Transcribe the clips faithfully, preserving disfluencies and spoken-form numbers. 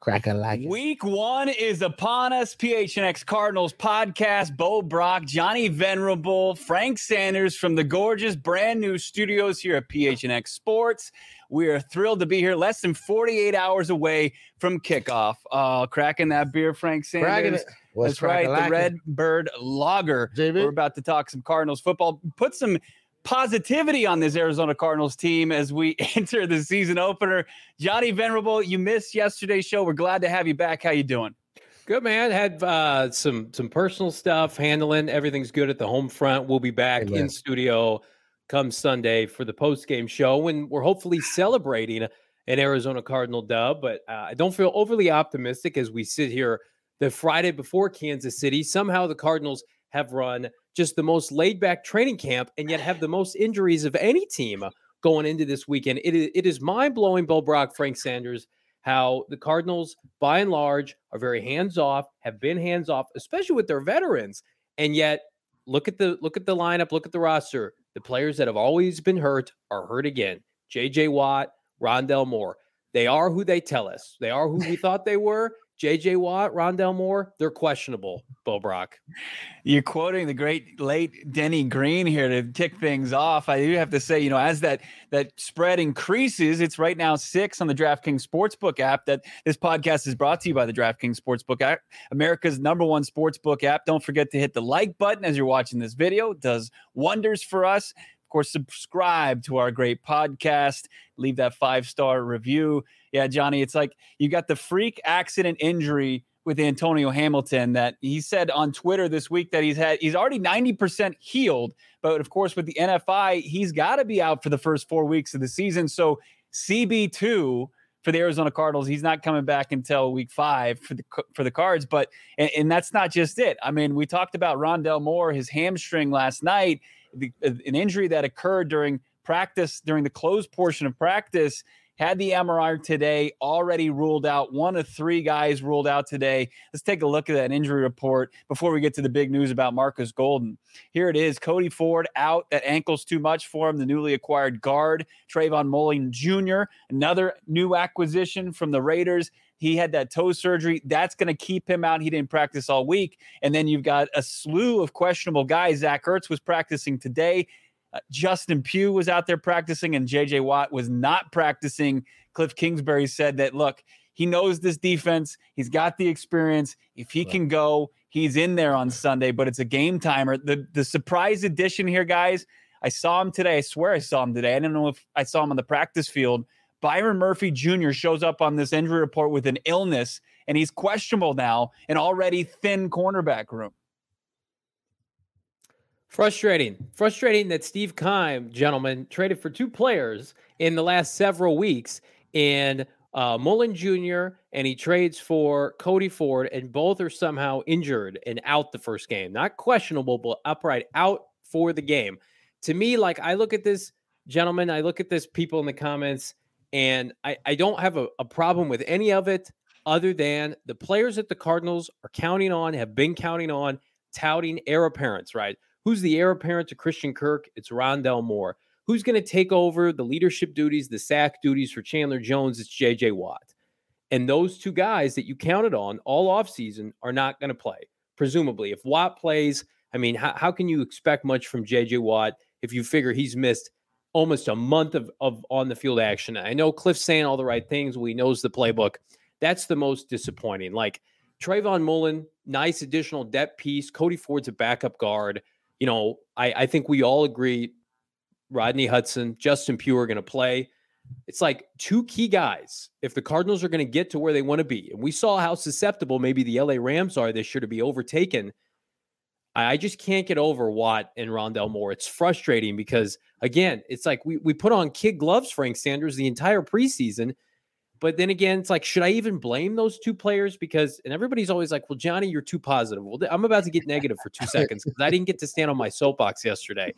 Crack-a-like. Week one is upon us. P H N X Cardinals podcast. Bo Brock, Johnny Venerable, Frank Sanders from the gorgeous brand new studios here at P H N X Sports. We are thrilled to be here, less than forty-eight hours away from kickoff. Uh, cracking that beer, Frank Sanders. That's right, the Red Bird Lager. J B? We're about to talk some Cardinals football. Put some positivity on this Arizona Cardinals team as we enter the season opener. Johnny Venerable, you missed yesterday's show. We're glad to have you back. How you doing? Good, man. Had uh, some some personal stuff handling. Everything's good at the home front. We'll be back Amen. in studio come Sunday for the post-game show when we're hopefully celebrating an Arizona Cardinal dub. But uh, I don't feel overly optimistic as we sit here the Friday before Kansas City. Somehow the Cardinals have run just the most laid-back training camp, and yet have the most injuries of any team going into this weekend. It is, it is mind-blowing, Bo Brock, Frank Sanders, how the Cardinals, by and large, are very hands-off, have been hands-off, especially with their veterans. And yet, look at the look at the lineup, look at the roster. The players that have always been hurt are hurt again. J J. Watt, Rondale Moore. They are who they tell us. They are who we thought they were. J J. Watt, Rondale Moore, they're questionable, Bo Brock. You're quoting the great late Denny Green here to tick things off. I do have to say, you know, as that that spread increases, it's right now six on the DraftKings Sportsbook app. That this podcast is brought to you by the DraftKings Sportsbook app, America's number one sportsbook app. Don't forget to hit the like button as you're watching this video. It does wonders for us. Of course, subscribe to our great podcast. Leave that five-star review. Yeah, Johnny, it's like you got the freak accident injury with Antonio Hamilton that he said on Twitter this week that he's had, he's already ninety percent healed. But of course, with the N F I, he's got to be out for the first four weeks of the season. So C B two for the Arizona Cardinals, he's not coming back until week five for the, for the Cards. But, and, and that's not just it. I mean, we talked about Rondale Moore, his hamstring last night, the, an injury that occurred during practice, during the closed portion of practice. Had the M R I today, already ruled out. One of three guys ruled out today. Let's take a look at that injury report before we get to the big news about Markus Golden. Here it is. Cody Ford out. That ankle's too much for him. The newly acquired guard, Trayvon Mullen Junior, another new acquisition from the Raiders. He had that toe surgery. That's going to keep him out. He didn't practice all week. And then you've got a slew of questionable guys. Zach Ertz was practicing today. Justin Pugh was out there practicing, and J J. Watt was not practicing. Cliff Kingsbury said that, look, he knows this defense. He's got the experience. If he can go, he's in there on Sunday, but it's a game timer. The the surprise addition here, guys, I saw him today. I swear I saw him today. I don't know if I saw him on the practice field. Byron Murphy Junior shows up on this injury report with an illness, and he's questionable now, an already thin cornerback room. Frustrating. Frustrating that Steve Keim, gentlemen, traded for two players in the last several weeks in uh, Mullen Junior, and he trades for Cody Ford, and both are somehow injured and out the first game. Not questionable, but upright out for the game. To me, like, I look at this, gentlemen, I look at this, people in the comments, and I, I don't have a, a problem with any of it other than the players that the Cardinals are counting on, have been counting on, touting heir apparents, right? Who's the heir apparent to Christian Kirk? It's Rondale Moore. Who's going to take over the leadership duties, the sack duties for Chandler Jones? It's J J. Watt. And those two guys that you counted on all offseason are not going to play, presumably. If Watt plays, I mean, how, how can you expect much from J J. Watt if you figure he's missed almost a month of, of on-the-field action? I know Cliff's saying all the right things. Well, he knows the playbook. That's the most disappointing. Like, Trayvon Mullen, nice additional depth piece. Cody Ford's a backup guard. You know, I, I think we all agree Rodney Hudson, Justin Pugh are going to play. It's like two key guys if the Cardinals are going to get to where they want to be. And we saw how susceptible maybe the L A Rams are this year to be overtaken. I just can't get over Watt and Rondale Moore. It's frustrating because, again, it's like we, we put on kid gloves, Frank Sanders, the entire preseason. But then again, it's like, should I even blame those two players? Because, and everybody's always like, well, Johnny, you're too positive. Well, I'm about to get negative for two seconds because I didn't get to stand on my soapbox yesterday.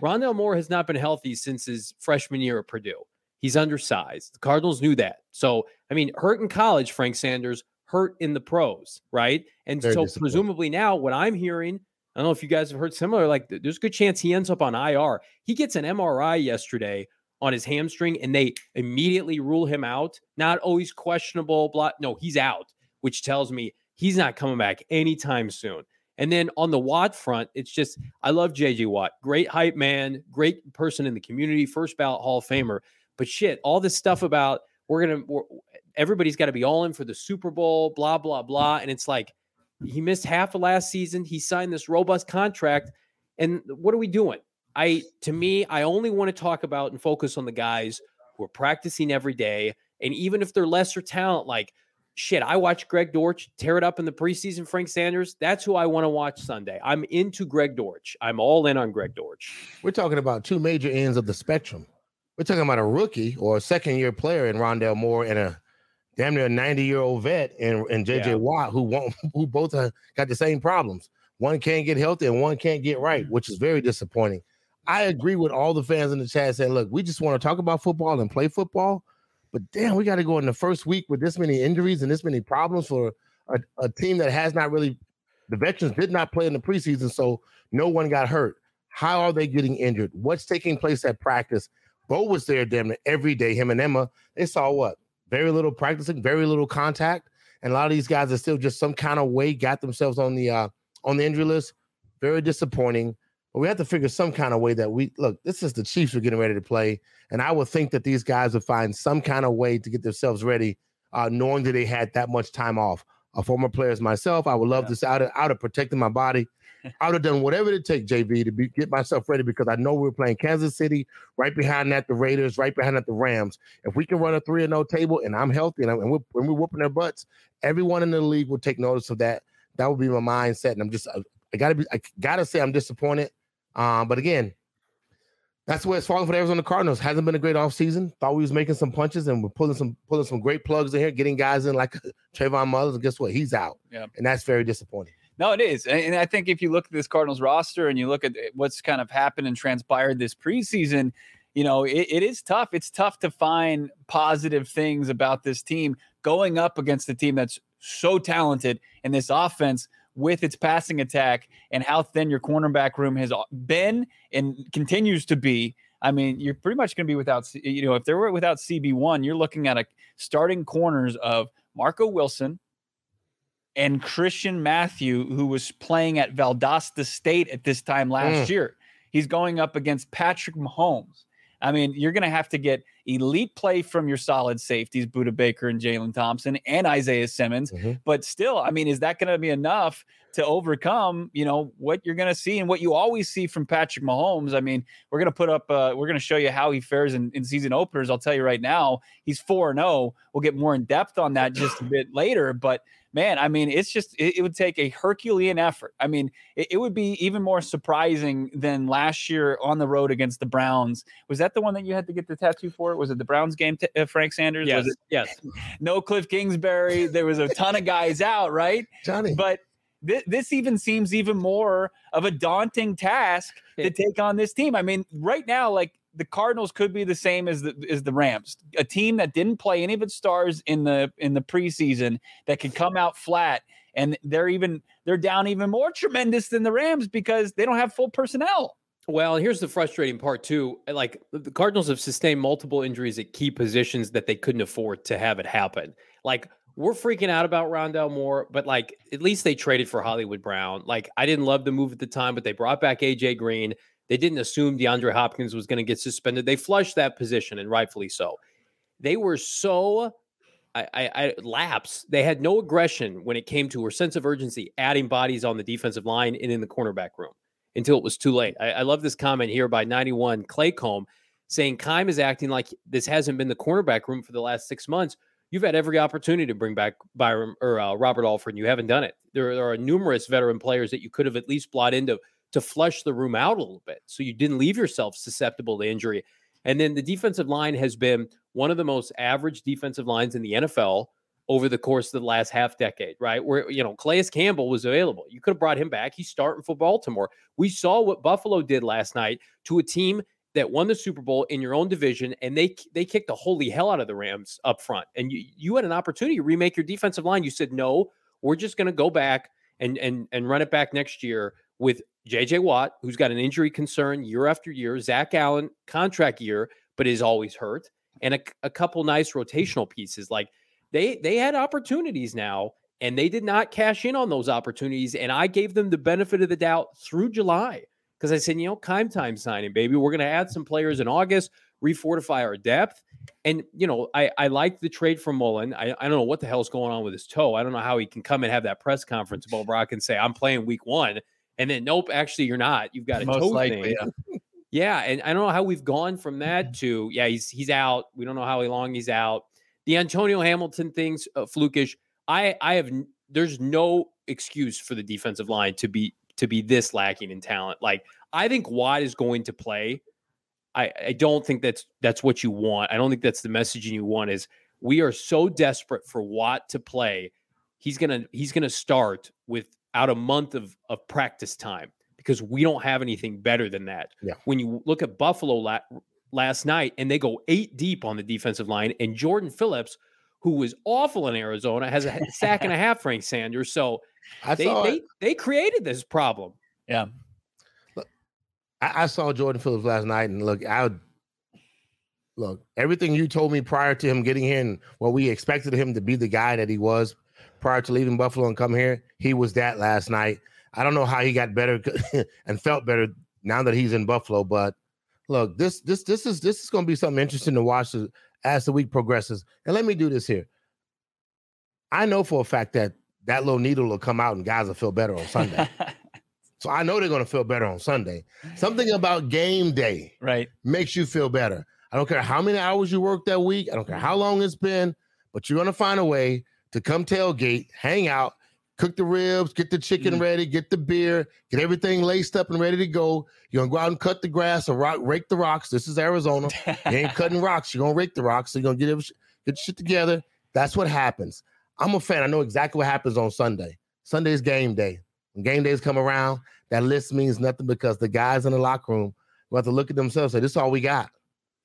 Rondale Moore has not been healthy since his freshman year at Purdue. He's undersized. The Cardinals knew that. So, I mean, hurt in college, Frank Sanders, hurt in the pros, right? And Very so presumably now what I'm hearing, I don't know if you guys have heard similar, like there's a good chance he ends up on I R. He gets an M R I yesterday on his hamstring and they immediately rule him out. Not always questionable. Blah, no, he's out, which tells me he's not coming back anytime soon. And then on the Watt front, it's just, I love J J. Watt. Great hype man, great person in the community, first ballot Hall of Famer. But shit, all this stuff about we're going to, everybody's got to be all in for the Super Bowl, blah, blah, blah. And it's like, he missed half of last season. He signed this robust contract. And what are we doing? I, to me, I only want to talk about and focus on the guys who are practicing every day. And even if they're lesser talent, like shit, I watched Greg Dortch tear it up in the preseason, Frank Sanders. That's who I want to watch Sunday. I'm into Greg Dortch. I'm all in on Greg Dortch. We're talking about two major ends of the spectrum. We're talking about a rookie or a second-year player in Rondale Moore and a damn near ninety-year-old vet and, and J J. Yeah. Watt, who won't, who both uh, got the same problems. One can't get healthy and one can't get right, which is very disappointing. I agree with all the fans in the chat saying, look, we just want to talk about football and play football, but damn, we got to go in the first week with this many injuries and this many problems for a, a team that has not really – the veterans did not play in the preseason, so no one got hurt. How are they getting injured? What's taking place at practice? Bo was there damn every day, him and Emma. They saw what? Very little practicing, very little contact. And a lot of these guys are still just some kind of way got themselves on the uh, on the injury list. Very disappointing. But we have to figure some kind of way that we, look, this is the Chiefs we're getting ready to play. And I would think that these guys would find some kind of way to get themselves ready, uh, knowing that they had that much time off. A former player as myself, I would love yeah. this. I would, I would have protected my body. I would have done whatever it takes, J V, to be, get myself ready because I know we're playing Kansas City, right behind that the Raiders, right behind that the Rams. If we can run a three and oh table and I'm healthy and, I'm, and, we're, and we're whooping their butts, everyone in the league will take notice of that. That would be my mindset, and I'm just I, I gotta be I gotta say I'm disappointed. Um, but again, that's where it's falling for the Arizona Cardinals. Hasn't been a great offseason. Thought we was making some punches and we're pulling some pulling some great plugs in here, getting guys in like Trayvon Mullen, and guess what? He's out, yeah. and that's very disappointing. No, it is. And I think if you look at this Cardinals roster and you look at what's kind of happened and transpired this preseason, you know, it, it is tough. It's tough to find positive things about this team going up against a team that's so talented in this offense with its passing attack and how thin your cornerback room has been and continues to be. I mean, you're pretty much going to be without, you know, if they were without C B one, you're looking at a starting corners of Marco Wilson, and Christian Mathew, who was playing at Valdosta State at this time last mm. year. He's going up against Patrick Mahomes. I mean, you're going to have to get elite play from your solid safeties, Budda Baker and Jalen Thompson and Isaiah Simmons. Mm-hmm. But still, I mean, is that going to be enough to overcome, you know, what you're going to see and what you always see from Patrick Mahomes? I mean, we're going to put up, uh, we're going to show you how he fares in, in season openers. I'll tell you right now, he's four and oh. We'll get more in depth on that just a bit later, but man, I mean, it's just, it, it would take a Herculean effort. I mean, it, it would be even more surprising than last year on the road against the Browns. Was that the one that you had to get the tattoo for? Was it the Browns game, t- uh, Frank Sanders? Yes. Was it? Yes. No Cliff Kingsbury. There was a ton of guys out, right? Johnny. But th- this even seems even more of a daunting task to take on this team. I mean, right now, like, the Cardinals could be the same as the as the Rams, a team that didn't play any of its stars in the in the preseason that could come out flat, and they're even they're down even more tremendous than the Rams because they don't have full personnel. Well, here's the frustrating part too. Like the Cardinals have sustained multiple injuries at key positions that they couldn't afford to have it happen. Like we're freaking out about Rondale Moore, but like at least they traded for Hollywood Brown. Like I didn't love the move at the time, but they brought back A J Green. They didn't assume DeAndre Hopkins was going to get suspended. They flushed that position, and rightfully so. They were so I, I, I lapse. They had no aggression when it came to or sense of urgency, adding bodies on the defensive line and in the cornerback room until it was too late. I, I love this comment here by ninety-one Claycomb. saying Keim is acting like this hasn't been the cornerback room for the last six months. You've had every opportunity to bring back Byron or uh, Robert Alford, and you haven't done it. There, there are numerous veteran players that you could have at least brought in to, to flush the room out a little bit, so you didn't leave yourself susceptible to injury. And then the defensive line has been one of the most average defensive lines in the N F L over the course of the last half decade, right? Where, you know, Calais Campbell was available. You could have brought him back. He's starting for Baltimore. We saw what Buffalo did last night to a team that won the Super Bowl in your own division, and they they kicked the holy hell out of the Rams up front. And you, you had an opportunity to remake your defensive line. You said, no, we're just going to go back and, and, and run it back next year with J J. Watt, who's got an injury concern year after year, Zach Allen, contract year, but is always hurt, and a, a couple nice rotational pieces. Like, they they had opportunities now, and they did not cash in on those opportunities, and I gave them the benefit of the doubt through July. Because I said, you know, Keim time signing, baby. We're going to add some players in August, refortify our depth. And, you know, I, I like the trade for Mullen. I, I don't know what the hell's going on with his toe. I don't know how he can come and have that press conference, Bo Brock, and say, I'm playing week one. And then, nope, actually, you're not. You've got a Most toe likely, thing. Yeah. yeah, and I don't know how we've gone from that to, yeah, he's he's out. We don't know how long he's out. The Antonio Hamilton thing's uh, flukish. I, I have – there's no excuse for the defensive line to be – to be this lacking in talent. Like, I think Watt is going to play. I, I don't think that's that's what you want. I don't think that's the messaging you want is we are so desperate for Watt to play. He's going to he's going to start without a month of, of practice time because we don't have anything better than that. Yeah. When you look at Buffalo la- last night and they go eight deep on the defensive line, and Jordan Phillips, who was awful in Arizona, has a sack and a half, Frank Sanders. So I they, they, they created this problem. Yeah. Look, I, I saw Jordan Phillips last night, and look, I would, look, everything you told me prior to him getting here and what we expected him to be the guy that he was prior to leaving Buffalo and come here, he was that last night. I don't know how he got better and felt better now that he's in Buffalo, but look, this this this is this is going to be something interesting to watch as the week progresses. And let me do this here. I know for a fact that that little needle will come out and guys will feel better on Sunday. So I know they're going to feel better on Sunday. Something about game day, right, makes you feel better. I don't care how many hours you work that week. I don't care how long it's been, but you're going to find a way to come tailgate, hang out, cook the ribs, get the chicken mm. ready, get the beer, get everything laced up and ready to go. You're going to go out and cut the grass or rock, rake the rocks. This is Arizona. You ain't cutting rocks. You're going to rake the rocks. So you're going to get, get shit together. That's what happens. I'm a fan. I know exactly what happens on Sunday. Sunday's game day. When game days come around, that list means nothing because the guys in the locker room will have to look at themselves and say, this is all we got.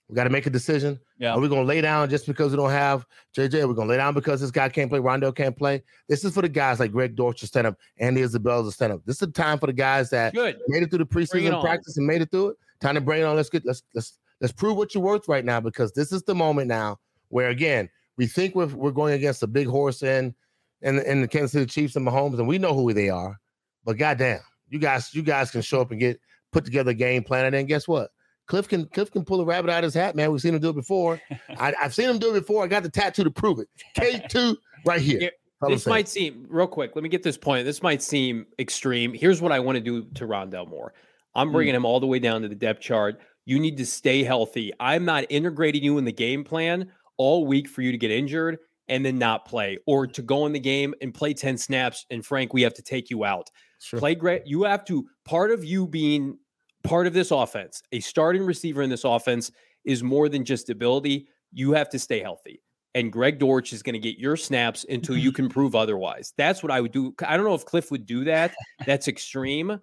We got to make a decision. Yeah. Are we going to lay down just because we don't have J J? Are we going to lay down because this guy can't play, Rondale can't play? This is for the guys like Greg Dortch to stand up, Andy Isabella to stand up. This is the time for the guys that Good. made it through the preseason practice and made it through it. Time to bring it on. Let's get let's let's let's prove what you're worth right now, because this is the moment now where, again, we think we're we're going against a big horse in in the, in the Kansas City Chiefs and Mahomes, and we know who they are. But goddamn, you guys you guys can show up and get put together a game plan, and then guess what? Cliff can Cliff can pull a rabbit out of his hat, man. We've seen him do it before. I, I've seen him do it before. I got the tattoo to prove it. K two right here. here this might seem, real quick, let me get this point. This might seem extreme. Here's what I want to do to Rondale Moore. I'm bringing mm. him all the way down to the depth chart. You need to stay healthy. I'm not integrating you in the game plan all week for you to get injured and then not play, or to go in the game and play ten snaps. And, Frank, we have to take you out. Sure. Play great. You have to, part of you being part of this offense, a starting receiver in this offense, is more than just ability. You have to stay healthy. And Greg Dortch is going to get your snaps until you can prove otherwise. That's what I would do. I don't know if Cliff would do that. That's extreme.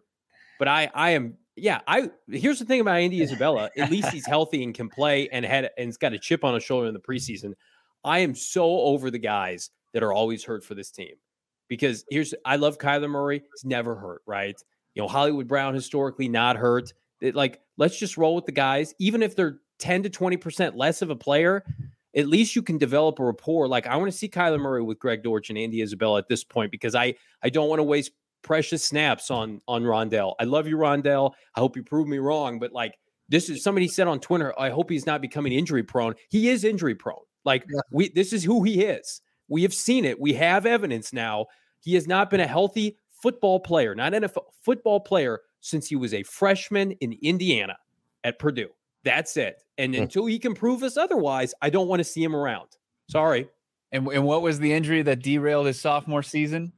But I, I am, yeah, I, here's the thing about Andy Isabella. At least he's healthy and can play and had, and has got a chip on his shoulder in the preseason. I am so over the guys that are always hurt for this team, because here's, I love Kyler Murray. He's never hurt, right? You know, Hollywood Brown historically not hurt. It, like, let's just roll with the guys. Even if they're ten to twenty percent less of a player, at least you can develop a rapport. Like, I want to see Kyler Murray with Greg Dortch and Andy Isabella at this point, because I, I don't want to waste precious snaps on, on Rondale. I love you, Rondale. I hope you prove me wrong. But, like, this is, somebody said on Twitter, I hope he's not becoming injury prone. He is injury prone. Like, yeah. we this is who he is. We have seen it. We have evidence now. He has not been a healthy football player, not N F L, football player, since he was a freshman in Indiana at Purdue. That's it. And until he can prove us otherwise, I don't want to see him around. Sorry. And, and what was the injury that derailed his sophomore season?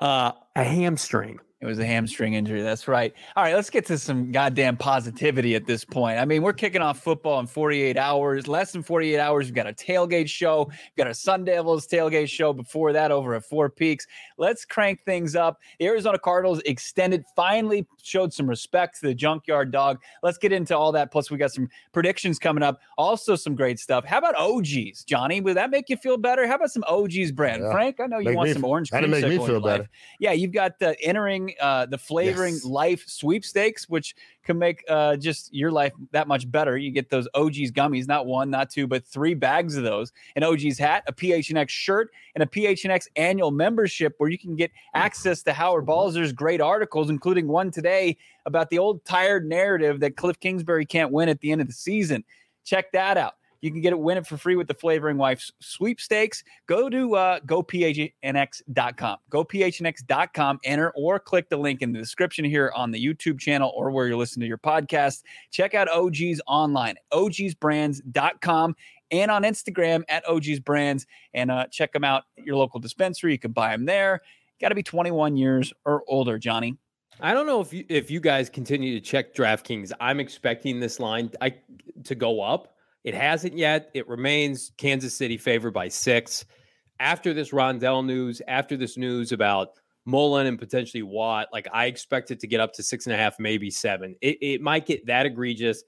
Uh, a hamstring. It was a hamstring injury. That's right. All right, let's get to some goddamn positivity at this point. I mean, we're kicking off football in forty-eight hours, less than forty-eight hours. We've got a tailgate show. We've got a Sun Devils tailgate show before that over at Four Peaks. Let's crank things up. The Arizona Cardinals extended, finally showed some respect to the junkyard dog. Let's get into all that. Plus, we got some predictions coming up. Also, some great stuff. How about O Gs, Johnny? Will that make you feel better? How about some O Gs brand? Yeah. Frank, I know you make want me, some orange creamsicle. That'll make me feel better. Yeah, you've got uh, entering Uh, the Flavoring yes. Life Sweepstakes, which can make uh, just your life that much better. You get those O G's gummies, not one, not two, but three bags of those, an O G's hat, a P H N X shirt, and a P H N X annual membership where you can get access to Howard Balzer's great articles, including one today about the old tired narrative that Cliff Kingsbury can't win at the end of the season. Check that out. You can get it, win it for free with the Flavoring Life Sweepstakes. Go to uh, go P H N X dot com. go P H N X dot com, enter, or click the link in the description here on the YouTube channel or where you're listening to your podcast. Check out O G's online at O G's brands dot com and on Instagram at O G's brands. And uh, check them out at your local dispensary. You can buy them there. Got to be twenty-one years or older, Johnny. I don't know if you, if you guys continue to check DraftKings. I'm expecting this line I, to go up. It hasn't yet. It remains Kansas City favored by six. After this Rondale news, after this news about Mullen and potentially Watt, like I expect it to get up to six and a half, maybe seven. It, it might get that egregious,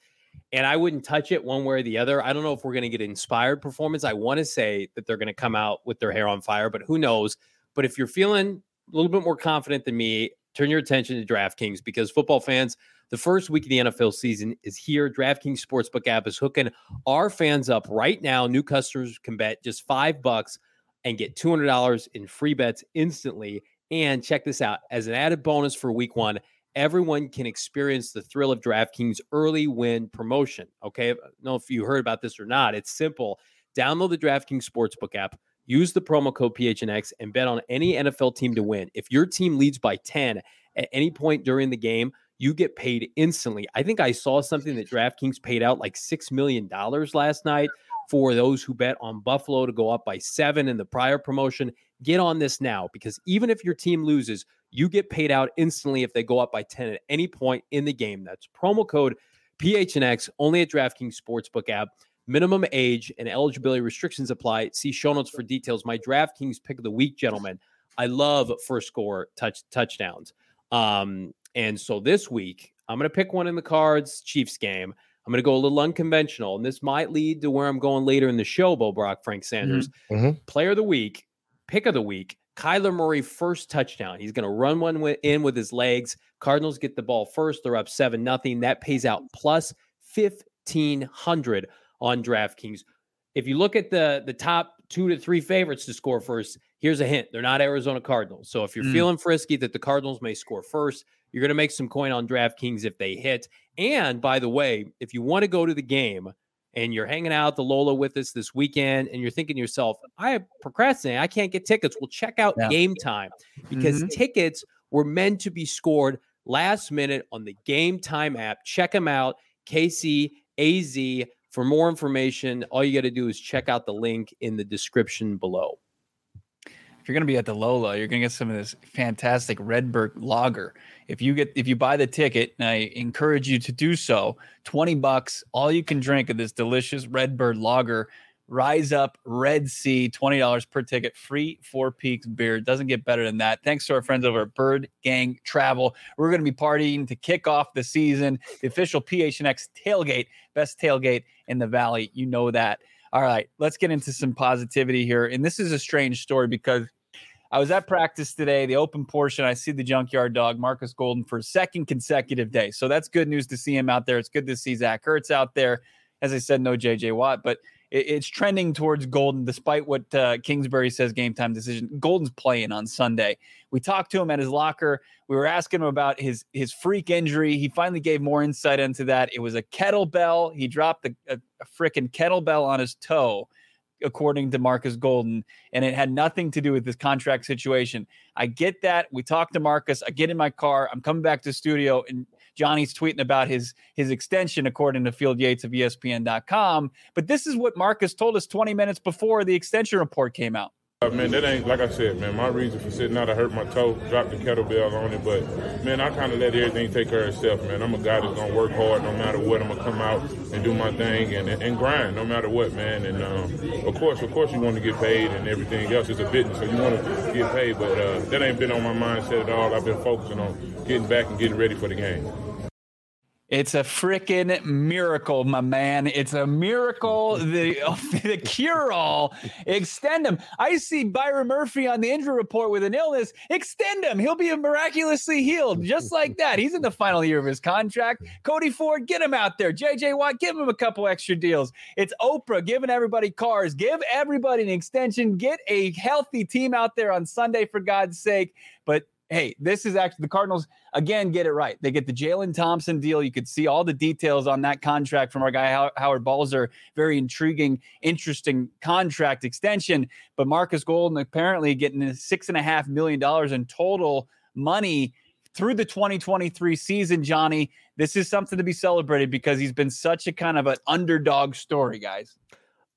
and I wouldn't touch it one way or the other. I don't know if we're going to get inspired performance. I want to say that they're going to come out with their hair on fire, but who knows? But if you're feeling a little bit more confident than me, turn your attention to DraftKings, because football fans, the first week of the N F L season is here. DraftKings Sportsbook app is hooking our fans up right now. New customers can bet just five bucks and get two hundred dollars in free bets instantly. And check this out. As an added bonus for week one, everyone can experience the thrill of DraftKings early win promotion. Okay, I don't know if you heard about this or not. It's simple. Download the DraftKings Sportsbook app. Use the promo code P H N X and bet on any N F L team to win. If your team leads by ten at any point during the game, you get paid instantly. I think I saw something that DraftKings paid out like six million dollars last night for those who bet on Buffalo to go up by seven in the prior promotion. Get on this now, because even if your team loses, you get paid out instantly if they go up by ten at any point in the game. That's promo code P H N X, only at DraftKings Sportsbook app. Minimum age and eligibility restrictions apply. See show notes for details. My DraftKings pick of the week, gentlemen. I love first score touch touchdowns. Um, And so this week, I'm going to pick one in the Cards Chiefs game. I'm going to go a little unconventional, and this might lead to where I'm going later in the show, Bo Brock, Frank Sanders. Mm-hmm. Player of the week, pick of the week, Kyler Murray first touchdown. He's going to run one in with his legs. Cardinals get the ball first. They're up seven nothing. That pays out plus fifteen hundred on DraftKings. If you look at the, the top two to three favorites to score first, here's a hint. They're not Arizona Cardinals. So if you're mm. feeling frisky that the Cardinals may score first, you're going to make some coin on DraftKings if they hit. And by the way, if you want to go to the game and you're hanging out the Lola with us this weekend and you're thinking to yourself, I procrastinate, I can't get tickets. Well, check out yeah. Game Time, because mm-hmm. tickets were meant to be scored last minute on the Game Time app. Check them out. K C A Z. For more information, all you got to do is check out the link in the description below. You're going to be at the Lola. You're going to get some of this fantastic Redbird lager. If you get, if you buy the ticket, and I encourage you to do so, twenty bucks, all you can drink of this delicious Redbird lager. Rise Up Red Sea, twenty dollars per ticket, free Four Peaks beer. Doesn't get better than that. Thanks to our friends over at Bird Gang Travel. We're going to be partying to kick off the season. The official P H N X tailgate, best tailgate in the Valley. You know that. All right, let's get into some positivity here. And this is a strange story, because I was at practice today, the open portion. I see the junkyard dog, Markus Golden, for a second consecutive day. So that's good news to see him out there. It's good to see Zach Ertz out there. As I said, no J J. Watt, but it, it's trending towards Golden, despite what uh, Kingsbury says, game time decision. Golden's playing on Sunday. We talked to him at his locker. We were asking him about his his freak injury. He finally gave more insight into that. It was a kettlebell. He dropped a, a, a freaking kettlebell on his toe, according to Markus Golden, and it had nothing to do with this contract situation. I get that. We talked to Markus. I get in my car. I'm coming back to the studio, and Johnny's tweeting about his his extension, according to Field Yates of E S P N dot com. But this is what Markus told us twenty minutes before the extension report came out. Uh, man, that ain't, like I said, man, my reason for sitting out, I hurt my toe, dropped the kettlebell on it, but, man, I kind of let everything take care of itself, man. I'm a guy that's going to work hard no matter what. I'm going to come out and do my thing and, and grind no matter what, man. And, um, of course, of course you want to get paid and everything else. It's a business, so you want to get paid, but uh, that ain't been on my mindset at all. I've been focusing on getting back and getting ready for the game. It's a freaking miracle, my man. It's a miracle. The, the cure-all. Extend him. I see Byron Murphy on the injury report with an illness. Extend him. He'll be miraculously healed just like that. He's in the final year of his contract. Cody Ford, get him out there. J J. Watt, give him a couple extra deals. It's Oprah giving everybody cars. Give everybody an extension. Get a healthy team out there on Sunday, for God's sake. But hey, this is actually the Cardinals, again, get it right. They get the Jalen Thompson deal. You could see all the details on that contract from our guy, How- Howard Balzer. Very intriguing, interesting contract extension. But Markus Golden apparently getting six point five million dollars in total money through the twenty twenty-three season, Johnny. This is something to be celebrated because he's been such a kind of an underdog story, guys.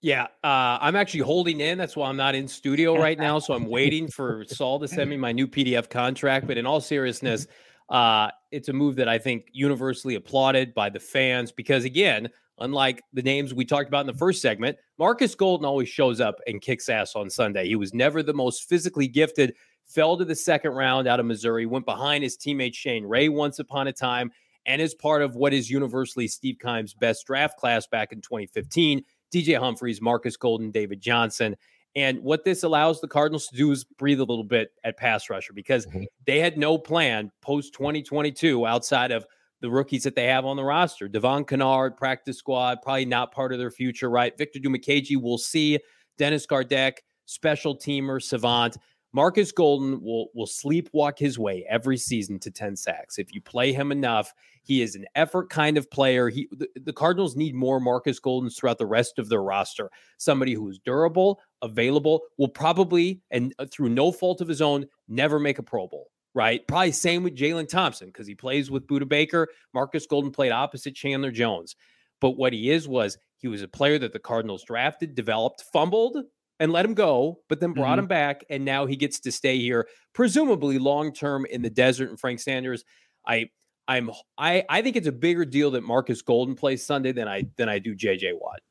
Yeah, uh, I'm actually holding in. That's why I'm not in studio right now. So I'm waiting for Saul to send me my new P D F contract. But in all seriousness, uh, it's a move that I think universally applauded by the fans. Because again, unlike the names we talked about in the first segment, Markus Golden always shows up and kicks ass on Sunday. He was never the most physically gifted, fell to the second round out of Missouri, went behind his teammate Shane Ray once upon a time, and is part of what is universally Steve Keim's best draft class back in twenty fifteen. D J Humphreys, Markus Golden, David Johnson. And what this allows the Cardinals to do is breathe a little bit at pass rusher, because mm-hmm. they had no plan post-twenty twenty-two outside of the rookies that they have on the roster. Devon Kennard, practice squad, probably not part of their future, right? Victor Dimukeje, we'll see. Dennis Gardeck, special teamer, savant. Markus Golden will, will sleepwalk his way every season to ten sacks. If you play him enough, he is an effort kind of player. He, the, the Cardinals need more Markus Goldens throughout the rest of their roster. Somebody who is durable, available, will probably, and through no fault of his own, never make a Pro Bowl, right? Probably same with Jalen Thompson, because he plays with Budda Baker. Markus Golden played opposite Chandler Jones. But what he is was he was a player that the Cardinals drafted, developed, fumbled, and let him go, but then brought mm-hmm. him back, and now he gets to stay here, presumably long-term in the desert. And Frank Sanders, I I'm I I think it's a bigger deal that Markus Golden plays Sunday than I than I do J J. Watt.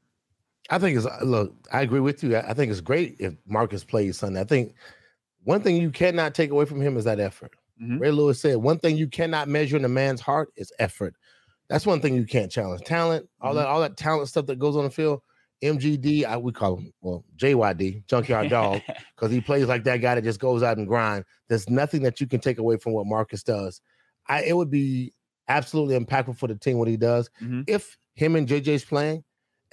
I think it's look, I agree with you. I think it's great if Markus plays Sunday. I think one thing you cannot take away from him is that effort. Mm-hmm. Ray Lewis said, one thing you cannot measure in a man's heart is effort. That's one thing you can't challenge. Talent, all mm-hmm. that, all that talent stuff that goes on the field. M G D, I would call him, well, J Y D, Junkyard Dog, because he plays like that guy that just goes out and grind. There's nothing that you can take away from what Markus does. I, it would be absolutely impactful for the team what he does. Mm-hmm. If him and J J's playing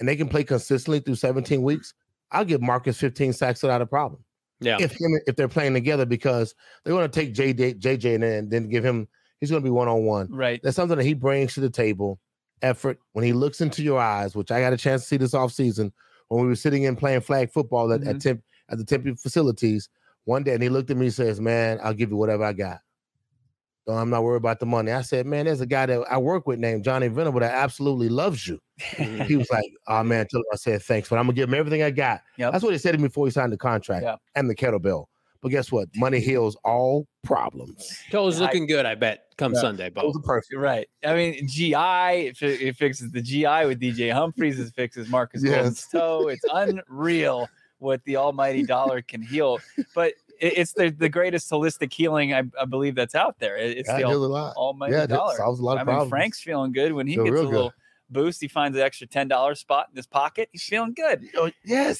and they can play consistently through seventeen weeks, I'll give Markus fifteen sacks without a problem. Yeah. If him, if they're playing together, because they want to take J J, J J and then, then give him, he's going to be one-on-one. Right. That's something that he brings to the table. Effort, when he looks into your eyes, which I got a chance to see this offseason when we were sitting in playing flag football at, mm-hmm. at, temp, at the Tempe facilities one day, and he looked at me and says, man, I'll give you whatever I got. So I'm not worried about the money. I said, man, there's a guy that I work with named Johnny Venerable that absolutely loves you. He was like, oh, man, I said, thanks, but I'm going to give him everything I got. Yep. That's what he said to me before he signed the contract yep. and the kettlebell. But guess what? Money heals all problems. Toes looking I, good, I bet, come yeah, Sunday, Bo. Toes are perfect. Right. I mean, G I, it, it fixes the G I with D J Humphreys. It fixes Markus yes. Golden's toe. It's unreal what the almighty dollar can heal. But it, it's the, the greatest holistic healing, I, I believe, that's out there. It, it's yeah, the al- a lot. almighty yeah, dollar. Solves a lot of I problems. Mean, Frank's feeling good when he They're gets a little... Good. Boost, he finds an extra ten dollar spot in his pocket. He's feeling good. Oh, yes.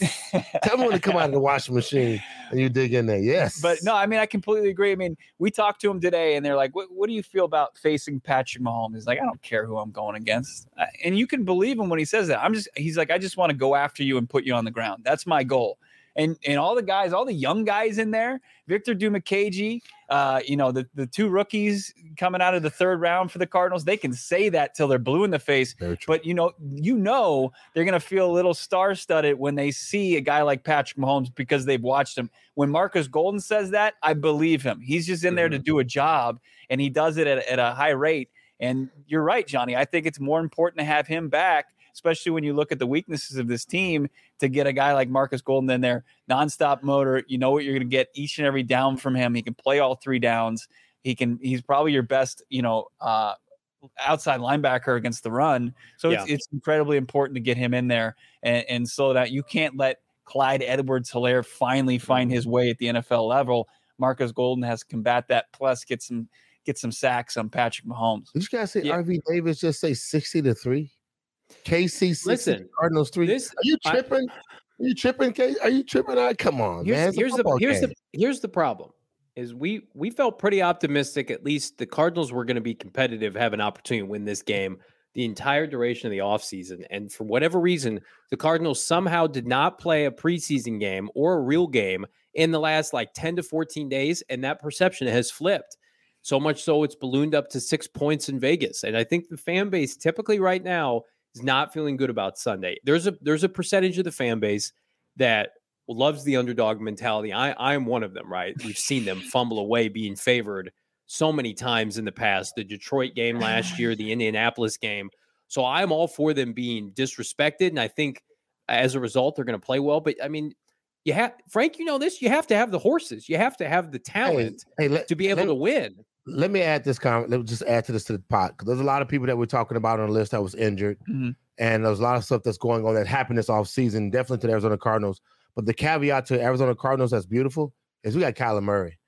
Tell me when to come out of the washing machine and you dig in there. Yes. But no, I mean, I completely agree. I mean, we talked to him today and they're like, what, what do you feel about facing Patrick Mahomes? He's like, I don't care who I'm going against. And you can believe him when he says that. I'm just, he's like, I just want to go after you and put you on the ground. That's my goal. And and all the guys, all the young guys in there, Victor Dimukeje, uh, you know, the, the two rookies coming out of the third round for the Cardinals, they can say that till they're blue in the face. But, you know, you know they're going to feel a little star-studded when they see a guy like Patrick Mahomes because they've watched him. When Markus Golden says that, I believe him. He's just in there mm-hmm. to do a job, and he does it at, at a high rate. And you're right, Johnny. I think it's more important to have him back, especially when you look at the weaknesses of this team, to get a guy like Markus Golden in there, nonstop motor. You know what you're going to get each and every down from him. He can play all three downs. He can. He's probably your best, you know, uh, outside linebacker against the run. So yeah. it's, it's incredibly important to get him in there and, and slow that. You can't let Clyde Edwards-Hilaire finally find his way at the N F L level. Markus Golden has to combat that. Plus, get some get some sacks on Patrick Mahomes. Did you guys say yeah. R V Davis just say sixty to three? K C sixty, Cardinals three. This, Are you tripping? I, Are you tripping, K? Are you tripping? I come on, here's, man. Here's the here's game. the here's the problem. Is we we felt pretty optimistic. At least the Cardinals were going to be competitive, have an opportunity to win this game the entire duration of the offseason. And for whatever reason, the Cardinals somehow did not play a preseason game or a real game in the last like ten to fourteen days. And that perception has flipped, so much so it's ballooned up to six points in Vegas. And I think the fan base typically right now is not feeling good about Sunday. There's a, there's a percentage of the fan base that loves the underdog mentality. I, I'm one of them, right? We've seen them fumble away being favored so many times in the past, the Detroit game last year, the Indianapolis game. So I'm all for them being disrespected. And I think as a result, they're going to play well. But I mean, you have, Frank, you know this, you have to have the horses. You have to have the talent hey, hey, let, to be able let, to win. Let me add this comment. Let me just add to this to the pot. Because there's a lot of people that we're talking about on the list that was injured. Mm-hmm. And there's a lot of stuff that's going on that happened this offseason, definitely to the Arizona Cardinals. But the caveat to Arizona Cardinals that's beautiful is we got Kyler Murray.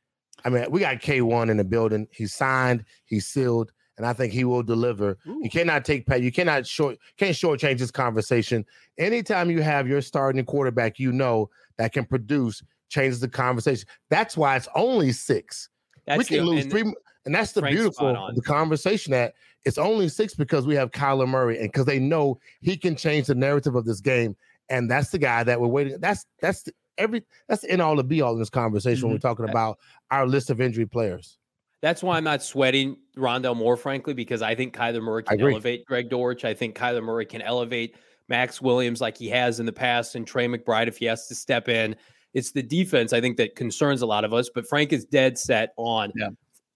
I mean, we got K one in the building. He's signed, he's sealed, and I think he will deliver. Ooh. You cannot take pay. You cannot short, can't shortchange this conversation. Anytime you have your starting quarterback, you know that can produce, changes the conversation. That's why it's only six. That's we can the, lose and three, and that's the Frank's beautiful the conversation that it's only six because we have Kyler Murray and because they know he can change the narrative of this game. And that's the guy that we're waiting. That's that's. The, Every that's in all the be all in this conversation when we're talking about our list of injury players. That's why I'm not sweating Rondale Moore, frankly, because I think Kyler Murray can elevate Greg Dortch. I think Kyler Murray can elevate Max Williams like he has in the past, and Trey McBride if he has to step in. It's the defense, I think, that concerns a lot of us. But Frank is dead set on yeah.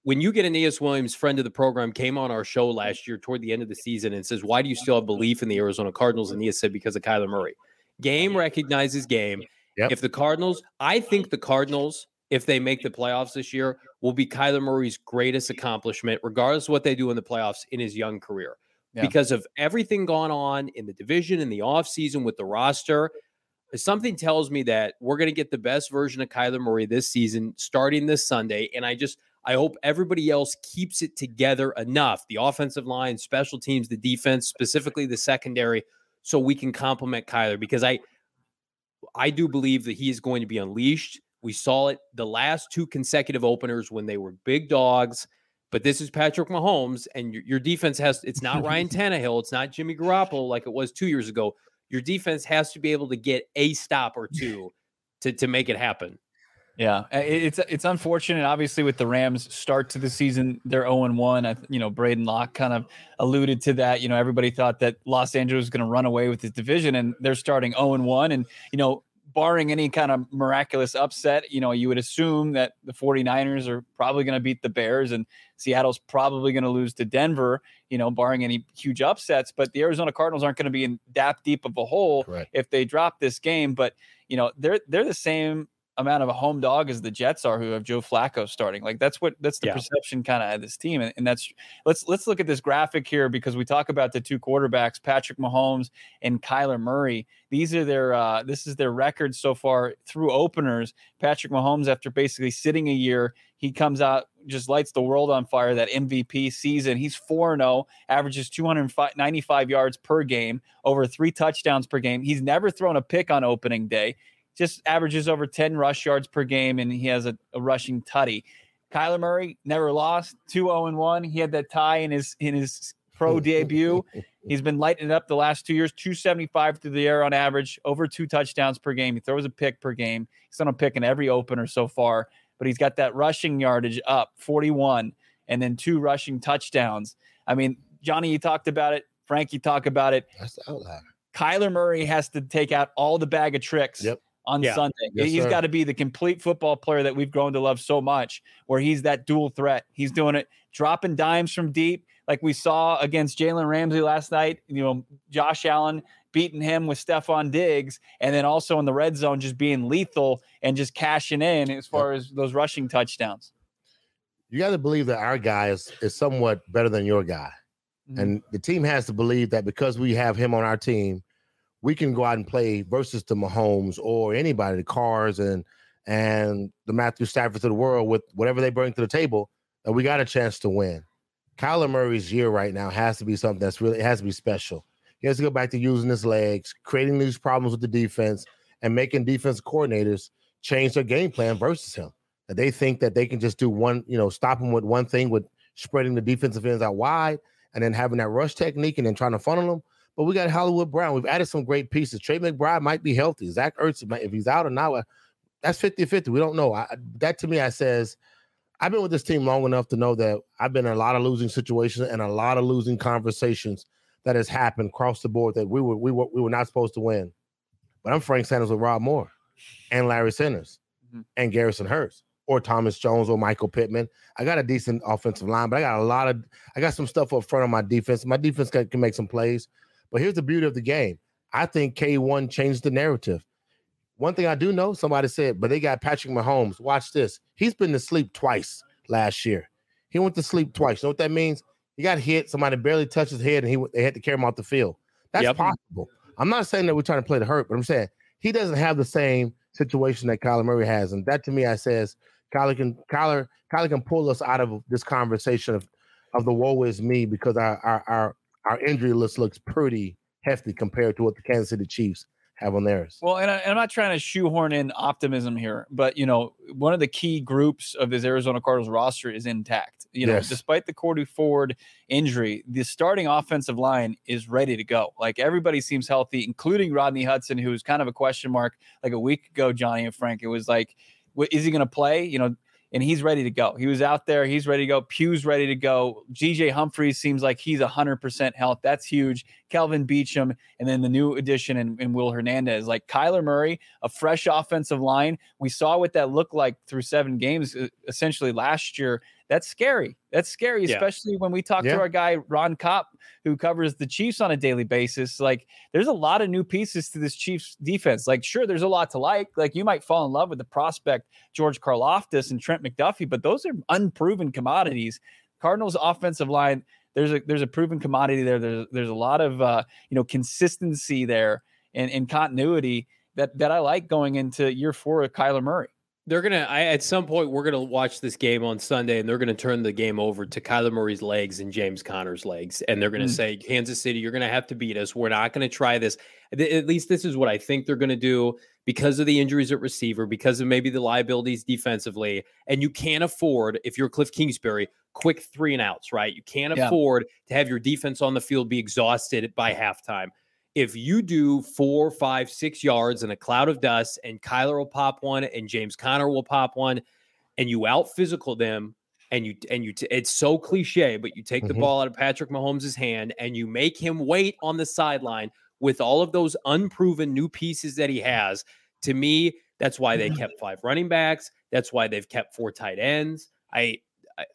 when you get Aeneas Williams, friend of the program, came on our show last year toward the end of the season and says, "Why do you still have belief in the Arizona Cardinals?" And Aeneas said, "Because of Kyler Murray." Game recognizes game. Yep. If the Cardinals, I think the Cardinals, if they make the playoffs this year, will be Kyler Murray's greatest accomplishment, regardless of what they do in the playoffs in his young career. Yeah. Because of everything going on in the division, in the offseason, with the roster, something tells me that we're going to get the best version of Kyler Murray this season, starting this Sunday. And I just, I hope everybody else keeps it together enough. The offensive line, special teams, the defense, specifically the secondary, so we can complement Kyler. Because I... I do believe that he is going to be unleashed. We saw it the last two consecutive openers when they were big dogs, but this is Patrick Mahomes, and your, your defense has, it's not Ryan Tannehill. It's not Jimmy Garoppolo like it was two years ago. Your defense has to be able to get a stop or two to, to make it happen. Yeah. It's, it's unfortunate, obviously, with the Rams start to the season, they're oh and one. I, you know, Braden Locke kind of alluded to that. You know, everybody thought that Los Angeles was going to run away with this division, and they're starting oh and one. And, you know, barring any kind of miraculous upset, you know, you would assume that the 49ers are probably going to beat the Bears, and Seattle's probably going to lose to Denver, you know, barring any huge upsets. But the Arizona Cardinals aren't going to be in that deep of a hole Correct. if they drop this game. But, you know, they're they're the same amount of a home dog as the Jets are, who have Joe Flacco starting. Like that's what, that's the yeah. perception kind of at this team. And, and that's, let's, let's look at this graphic here, because we talk about the two quarterbacks, Patrick Mahomes and Kyler Murray. These are their, uh, this is their record so far through openers. Patrick Mahomes, after basically sitting a year, he comes out, just lights the world on fire, that M V P season. He's four and oh, averages two ninety-five yards per game, over three touchdowns per game. He's never thrown a pick on opening day. Just averages over ten rush yards per game, and he has a, a rushing tutty. Kyler Murray never lost, two oh and one. He had that tie in his in his pro debut. He's been lighting it up the last two years, two seventy-five through the air on average, over two touchdowns per game. He throws a pick per game. He's done a pick in every opener so far, but he's got that rushing yardage up, forty-one, and then two rushing touchdowns. I mean, Johnny, you talked about it. Frank, you talked about it. That's the outlier. Kyler Murray has to take out all the bag of tricks. Yep. On yeah. Sunday, yes, he's got to be the complete football player that we've grown to love so much, where he's that dual threat. He's doing it, dropping dimes from deep, like we saw against Jalen Ramsey last night, you know, Josh Allen beating him with Stephon Diggs, and then also in the red zone just being lethal and just cashing in as far as those rushing touchdowns. You got to believe that our guy is, is somewhat better than your guy. Mm-hmm. And the team has to believe that because we have him on our team, we can go out and play versus the Mahomes or anybody, the Carrs and and the Matthew Staffords of the world with whatever they bring to the table, and we got a chance to win. Kyler Murray's year right now has to be something that's really, it has to be special. He has to go back to using his legs, creating these problems with the defense, and making defense coordinators change their game plan versus him. That they think that they can just do one, you know, stop him with one thing, with spreading the defensive ends out wide and then having that rush technique and then trying to funnel them. But we got Hollywood Brown. We've added some great pieces. Trey McBride might be healthy. Zach Ertz, if he's out or not, that's fifty-fifty. We don't know. I, that to me, I says, I've been with this team long enough to know that I've been in a lot of losing situations and a lot of losing conversations that has happened across the board that we were we were we were not supposed to win. But I'm Frank Sanders with Rob Moore and Larry Sanders mm-hmm. and Garrison Hurst or Thomas Jones or Michael Pittman. I got a decent offensive line, but I got a lot of I got some stuff up front on my defense. My defense can, can make some plays. But here's the beauty of the game. I think K one changed the narrative. One thing I do know, somebody said, but they got Patrick Mahomes. Watch this. He's been to sleep twice last year. He went to sleep twice. You know what that means? He got hit. Somebody barely touched his head, and he they had to carry him off the field. That's yep. possible. I'm not saying that we're trying to play to hurt, but I'm saying he doesn't have the same situation that Kyler Murray has. And that, to me, I says, Kyler can Kyler, Kyler can pull us out of this conversation of, of the woe is me, because our, our, our, our injury list looks pretty hefty compared to what the Kansas City Chiefs have on theirs. Well, and, I, and I'm not trying to shoehorn in optimism here, but, you know, one of the key groups of this Arizona Cardinals roster is intact. You know, yes. Despite the Cody Ford injury, the starting offensive line is ready to go. Like, everybody seems healthy, including Rodney Hudson, who was kind of a question mark like a week ago, Johnny and Frank. It was like, what, is he going to play? You know, and he's ready to go. He was out there. He's ready to go. Pugh's ready to go. G J. Humphreys seems like he's one hundred percent health. That's huge. Kelvin Beachum, and then the new addition in, in Will Hernandez. Like, Kyler Murray, a fresh offensive line. We saw what that looked like through seven games essentially last year. That's scary. That's scary, yeah. especially when we talk yeah. to our guy, Ron Kopp, who covers the Chiefs on a daily basis. Like, there's a lot of new pieces to this Chiefs defense. Like, sure, there's a lot to like. Like, you might fall in love with the prospect, George Karlaftis and Trent McDuffie, but those are unproven commodities. Cardinals offensive line, there's a there's a proven commodity there. There's, there's a lot of, uh, you know, consistency there and, and continuity that, that I like going into year four of Kyler Murray. They're going to, at some point, we're going to watch this game on Sunday, and they're going to turn the game over to Kyler Murray's legs and James Conner's legs. And they're going to mm. say, Kansas City, you're going to have to beat us. We're not going to try this. At least this is what I think they're going to do because of the injuries at receiver, because of maybe the liabilities defensively. And you can't afford, if you're Cliff Kingsbury, quick three and outs, right? You can't yeah. afford to have your defense on the field be exhausted by halftime. If you do four, five, six yards in a cloud of dust, and Kyler will pop one and James Conner will pop one, and you out physical them, and you and you t- it's so cliche, but you take mm-hmm. the ball out of Patrick Mahomes' hand and you make him wait on the sideline with all of those unproven new pieces that he has. To me, that's why they kept five running backs. That's why they've kept four tight ends. I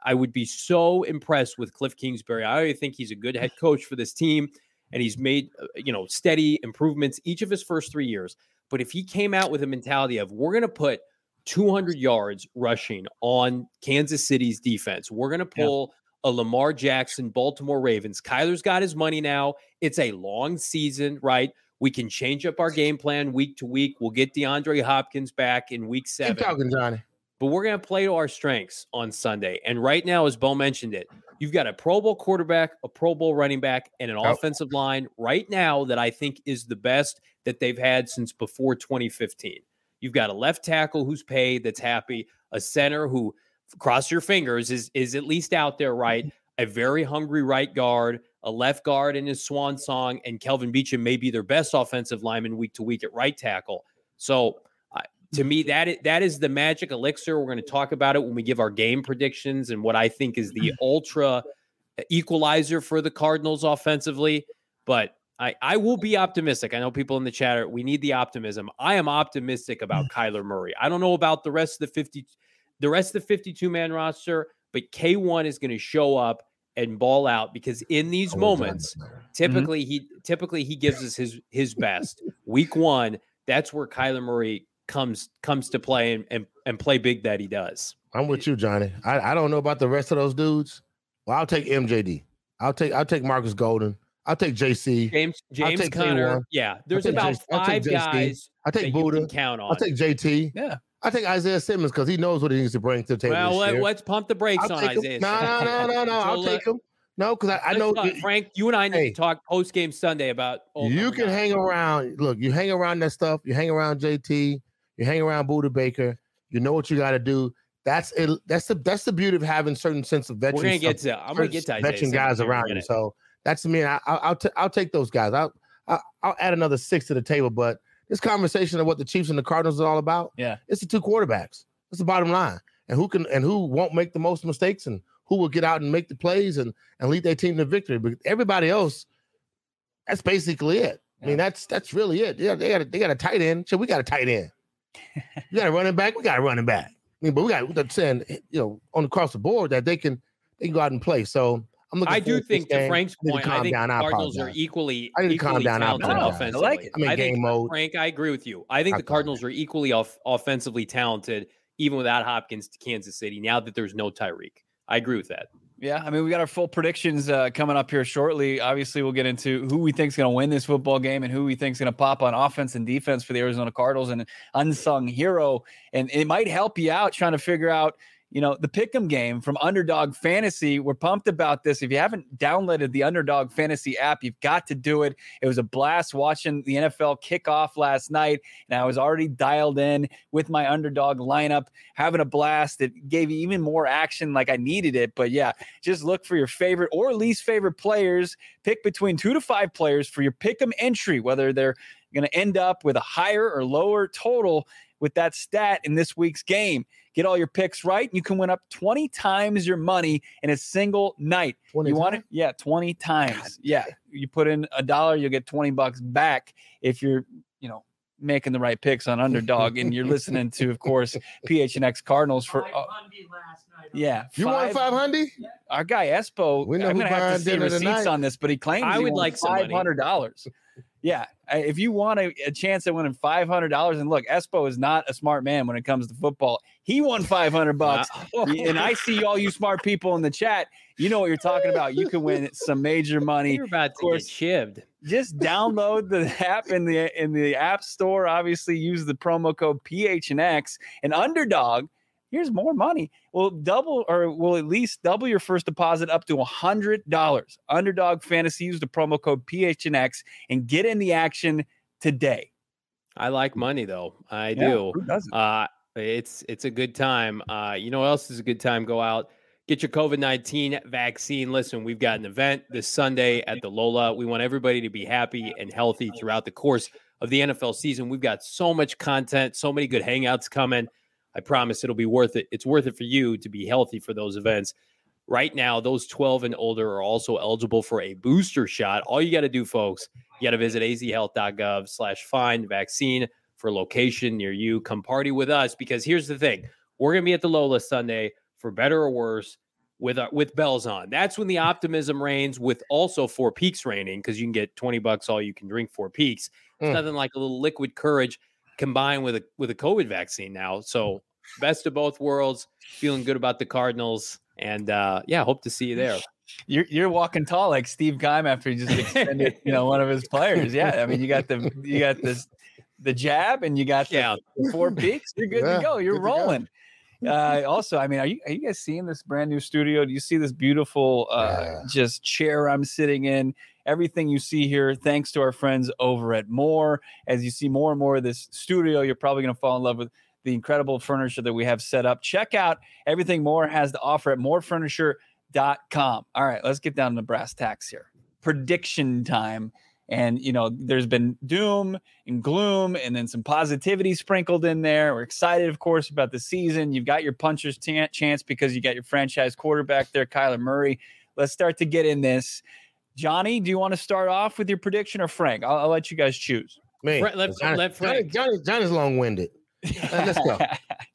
I would be so impressed with Cliff Kingsbury. I already think he's a good head coach for this team. And he's made, you know, steady improvements each of his first three years. But if he came out with a mentality of, we're going to put two hundred yards rushing on Kansas City's defense, we're going to pull yeah. a Lamar Jackson, Baltimore Ravens. Kyler's got his money now. It's a long season, right? We can change up our game plan week to week. We'll get DeAndre Hopkins back in week seven. Keep talking, Johnny. But we're going to play to our strengths on Sunday. And right now, as Bo mentioned it, you've got a Pro Bowl quarterback, a Pro Bowl running back, and an oh. offensive line right now that I think is the best that they've had since before twenty fifteen. You've got a left tackle who's paid, that's happy, a center who, cross your fingers, is, is at least out there, right? A very hungry right guard, a left guard in his swan song, and Kelvin Beachum may be their best offensive lineman week to week at right tackle. So, to me, that is, that is the magic elixir. We're going to talk about it when we give our game predictions and what I think is the ultra equalizer for the Cardinals offensively. But I, I will be optimistic. I know people in the chat are, we need the optimism. I am optimistic about Kyler Murray. I don't know about the rest of the fifty, the rest of the fifty-two man roster, but K one is going to show up and ball out, because in these moments, typically mm-hmm. he typically he gives us his his best. Week one, that's where Kyler Murray comes comes to play and and, and play big that he does. I'm with you, Johnny. I, I don't know about the rest of those dudes. Well, I'll take M J D. I'll take I'll take Markus Golden. I'll take J C. James James take Conner. K one. Yeah, there's about J- five guys. I take Buddha. Count on. I'll take J T. Yeah. I take Isaiah Simmons because he knows what he needs to bring to the table. Well, let, let's pump the brakes on Isaiah. No, no, no, no, no. I'll take him. No, because I, I know talk, it, Frank. You and I need hey, to talk post game Sunday about. Old you can guys. hang around. Look, you hang around that stuff. You hang around J T. You hang around Buda Baker. You know what you got to do. That's it. That's the that's the beauty of having certain sense of veterans. We're gonna get to. I'm gonna get to Isaiah veteran guys around you. So that's me. I, I, I'll t- I'll take those guys. I'll I, I'll add another six to the table, but. This conversation of what the Chiefs and the Cardinals is all about, yeah, it's the two quarterbacks. It's the bottom line, and who can and who won't make the most mistakes, and who will get out and make the plays and, and lead their team to victory. But everybody else, that's basically it. Yeah. I mean, that's that's really it. Yeah, they got a, they got a tight end. So we got a tight end. You got a running back. We got a running back. I mean, but we got I'm saying you know on across the board that they can they can go out and play. So. I'm I do think, to Frank's point, I think the Cardinals are equally, I equally talented no, offensively. I, like I'm in I game think, mode. Frank, I agree with you. I think I the Cardinals are equally off- offensively talented, even without Hopkins to Kansas City, now that there's no Tyreek. I agree with that. Yeah, I mean, we got our full predictions uh, coming up here shortly. Obviously, we'll get into who we think is going to win this football game and who we think is going to pop on offense and defense for the Arizona Cardinals, and an unsung hero. And it might help you out trying to figure out, you know, the Pick'em game from Underdog Fantasy. We're pumped about this. If you haven't downloaded the Underdog Fantasy app, you've got to do it. It was a blast watching the N F L kickoff last night, and I was already dialed in with my Underdog lineup, having a blast. It gave you even more action like I needed it. But, yeah, just look for your favorite or least favorite players. Pick between two to five players for your Pick'em entry, whether they're going to end up with a higher or lower total with that stat in this week's game. Get all your picks right, and you can win up twenty times your money in a single night. You want it? Yeah, twenty times. God. Yeah, you put in a dollar, you'll get twenty bucks back if you're, you know, making the right picks on Underdog, and you're listening to, of course, P H N X Cardinals for. Uh, yeah, you won five hundred. Our guy Espo. I'm gonna have to see receipts tonight on this, but he claims I he would like five hundred dollars. Yeah, if you want a, a chance at winning five hundred dollars, and look, Espo is not a smart man when it comes to football. He won five hundred bucks, wow. And I see all you smart people in the chat. You know what you're talking about. You can win some major money. You're about to get shivved. Just download the app in the in the app store. Obviously, use the promo code P H N X and Underdog. Here's more money. We'll double or we'll at least double your first deposit up to one hundred dollars. Underdog Fantasy, use the promo code P H N X and get in the action today. I like money, though. I yeah, do. Who doesn't? Uh, it's it's a good time. Uh, you know what else is a good time? Go out, get your covid nineteen vaccine. Listen, we've got an event this Sunday at the Lola. We want everybody to be happy and healthy throughout the course of the N F L season. We've got so much content, so many good hangouts coming. I promise it'll be worth it. It's worth it for you to be healthy for those events. Right now, those twelve and older are also eligible for a booster shot. All you got to do, folks, you got to visit azhealth.gov slash find vaccine for location near you. Come party with us, because here's the thing. We're going to be at the Lola Sunday, for better or worse, with our, with bells on. That's when the optimism reigns, with also Four Peaks reigning, because you can get twenty bucks all you can drink Four Peaks. It's mm. nothing like a little liquid courage combined with a with a COVID vaccine now. So best of both worlds, feeling good about the Cardinals, and uh, yeah, hope to see you there. You're you're walking tall like Steve Keim after he just extended, you know, one of his players. Yeah, I mean, you got the you got this the jab, and you got the, yeah. the Four Peaks. You're good yeah, to go. You're rolling. Go. Uh, also, I mean, are you are you guys seeing this brand new studio? Do you see this beautiful uh, yeah. just chair I'm sitting in? Everything you see here, thanks to our friends over at Moore. As you see more and more of this studio, you're probably going to fall in love with the incredible furniture that we have set up. Check out everything Moore has to offer at moore furniture dot com. All right, let's get down to brass tacks here. Prediction time. And, you know, there's been doom and gloom and then some positivity sprinkled in there. We're excited, of course, about the season. You've got your puncher's t- chance because you got your franchise quarterback there, Kyler Murray. Let's start to get in this. Johnny, do you want to start off with your prediction, or Frank? I'll, I'll let you guys choose. Man, Fra- let, Johnny, let Frank. Johnny, Johnny, Johnny's long-winded. Let's go.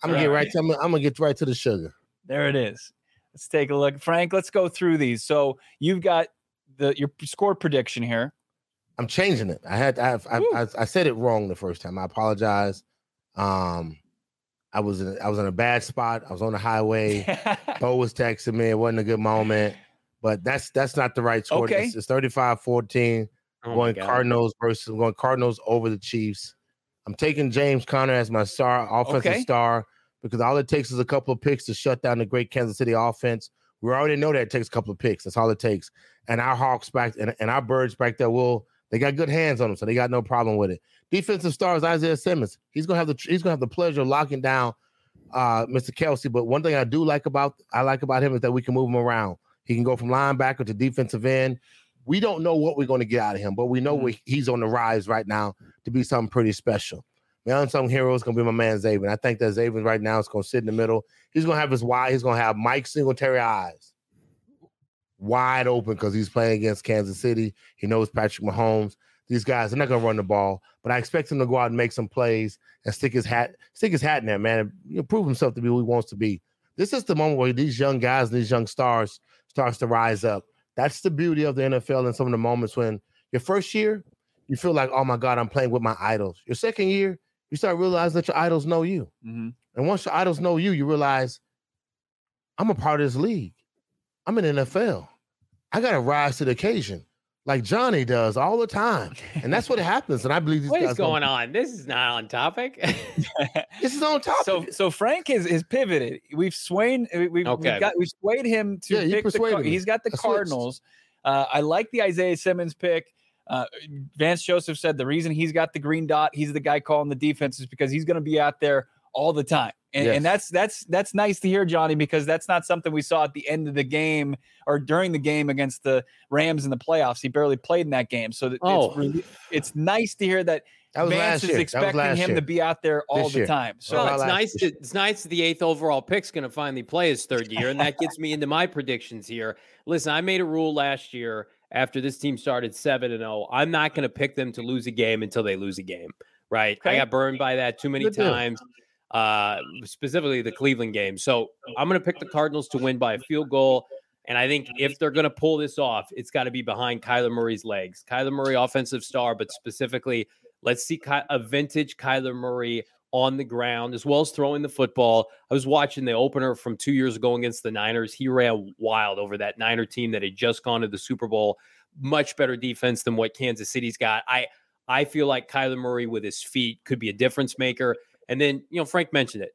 I'm gonna right. get right. To, I'm, gonna, I'm gonna get right to the sugar. There it is. Let's take a look. Frank, let's go through these. So you've got the your score prediction here. I'm changing it. I had I I, I I said it wrong the first time. I apologize. Um, I was in, I was in a bad spot. I was on the highway. Bo was texting me. It wasn't a good moment. But that's that's not the right score. Okay. It's, it's thirty-five fourteen. Oh going Cardinals versus I'm going Cardinals over the Chiefs. I'm taking James Conner as my star offensive okay. star because all it takes is a couple of picks to shut down the great Kansas City offense. We already know that it takes a couple of picks. That's all it takes. And our Hawks back and, and our Birds back there will. They got good hands on him, so they got no problem with it. Defensive star is Isaiah Simmons. He's gonna have the he's gonna have the pleasure of locking down uh, Mister Kelsey. But one thing I do like about I like about him is that we can move him around. He can go from linebacker to defensive end. We don't know what we're going to get out of him, but we know mm-hmm. he's on the rise right now to be something pretty special. My unsung hero is going to be my man Zaven. I think that Zaven right now is going to sit in the middle. He's going to have his wide. He's going to have Mike Singletary eyes. Wide open because he's playing against Kansas City. He knows Patrick Mahomes. These guys, they're not going to run the ball, but I expect him to go out and make some plays and stick his hat, stick his hat in there, man, and you know, prove himself to be who he wants to be. This is the moment where these young guys and these young stars starts to rise up. That's the beauty of the N F L and some of the moments when your first year, you feel like, oh my God, I'm playing with my idols. Your second year, you start realizing that your idols know you. Mm-hmm. And once your idols know you, you realize I'm a part of this league. I'm in the N F L. I got to rise to the occasion like Johnny does all the time. And that's what happens. And I believe these what guys is going on. This is not on topic. This is on topic. So, so Frank is, is pivoted. We've swayed, we've, okay. we've got, we swayed him to yeah, pick the, me. He's got the I Cardinals. Uh, I like the Isaiah Simmons pick. Uh, Vance Joseph said the reason he's got the green dot, he's the guy calling the defenses because he's going to be out there all the time. And, yes. and that's that's that's nice to hear, Johnny, because that's not something we saw at the end of the game or during the game against the Rams in the playoffs. He barely played in that game. So that oh. it's, really, it's nice to hear that, that Vance is year. expecting him year. to be out there all this the year. time. So well, it's nice that it's nice that the eighth overall pick's going to finally play his third year, and that gets me into my predictions here. Listen, I made a rule last year after this team started seven and oh. I'm not going to pick them to lose a game until they lose a game, right? Okay. I got burned by that too many Good times. Deal. Uh, specifically the Cleveland game. So I'm going to pick the Cardinals to win by a field goal. And I think if they're going to pull this off, it's got to be behind Kyler Murray's legs. Kyler Murray, offensive star, but specifically, let's see Ky- a vintage Kyler Murray on the ground as well as throwing the football. I was watching the opener from two years ago against the Niners. He ran wild over that Niner team that had just gone to the Super Bowl. Much better defense than what Kansas City's got. I, I feel like Kyler Murray with his feet could be a difference maker. And then, you know, Frank mentioned it.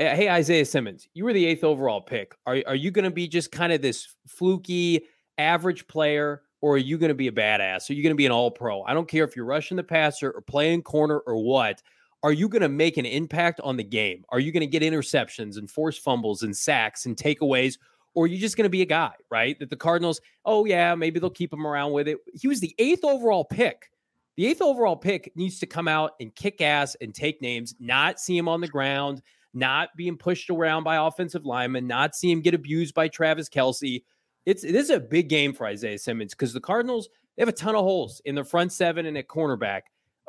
Hey, Isaiah Simmons, you were the eighth overall pick. Are, are you going to be just kind of this fluky average player, or are you going to be a badass? Are you going to be an all-pro? I don't care if you're rushing the passer or playing corner or what. Are you going to make an impact on the game? Are you going to get interceptions and force fumbles and sacks and takeaways, or are you just going to be a guy, right? That the Cardinals, oh, yeah, maybe they'll keep him around with it. He was the eighth overall pick. The eighth overall pick needs to come out and kick ass and take names, not see him on the ground, not being pushed around by offensive linemen, not see him get abused by Travis Kelce. It's, it is a big game for Isaiah Simmons because the Cardinals, they have a ton of holes in their front seven and at cornerback.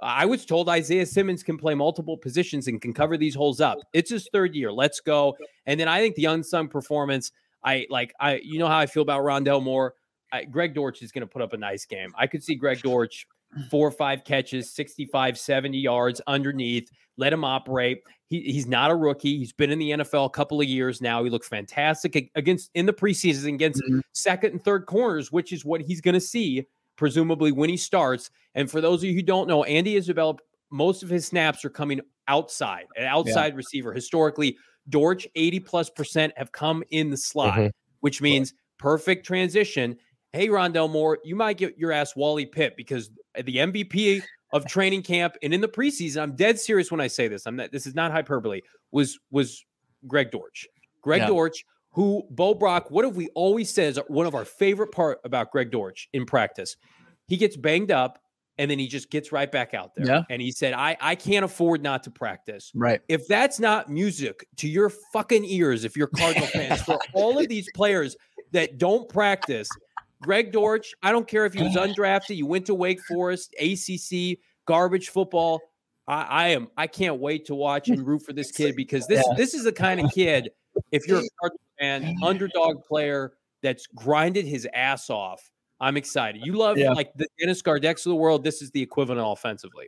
I was told Isaiah Simmons can play multiple positions and can cover these holes up. It's his third year. Let's go. And then I think the unsung performance, I like, I, you know how I feel about Rondale Moore. I, Greg Dortch is going to put up a nice game. I could see Greg Dortch four or five catches, sixty-five, seventy yards underneath, let him operate. He, he's not a rookie. He's been in the N F L a couple of years now. He looks fantastic against in the preseason against mm-hmm. second and third corners, which is what he's going to see, presumably, when he starts. And for those of you who don't know, Andy Isabella, most of his snaps are coming outside, an outside yeah. receiver. Historically, Dortch, eighty plus percent have come in the slot, mm-hmm. which means perfect transition. Hey, Rondale Moore, you might get your ass Wally Pitt because the M V P of training camp and in the preseason, I'm dead serious when I say this. I'm not, this is not hyperbole, was was Greg Dortch. Greg yeah. Dortch, who Bo Brock, what have we always said is one of our favorite part about Greg Dortch in practice. He gets banged up and then he just gets right back out there. Yeah. And he said, I, I can't afford not to practice. Right. If that's not music to your fucking ears, if you're Cardinal fans, for all of these players that don't practice. Greg Dortch, I don't care if he was undrafted. You went to Wake Forest, A C C, garbage football. I, I am. I can't wait to watch and root for this kid because this, yeah. this is the kind of kid, if you're a Cardinal fan, underdog player that's grinded his ass off. I'm excited. You love yeah. like the Dennis Gardex of the world. This is the equivalent offensively.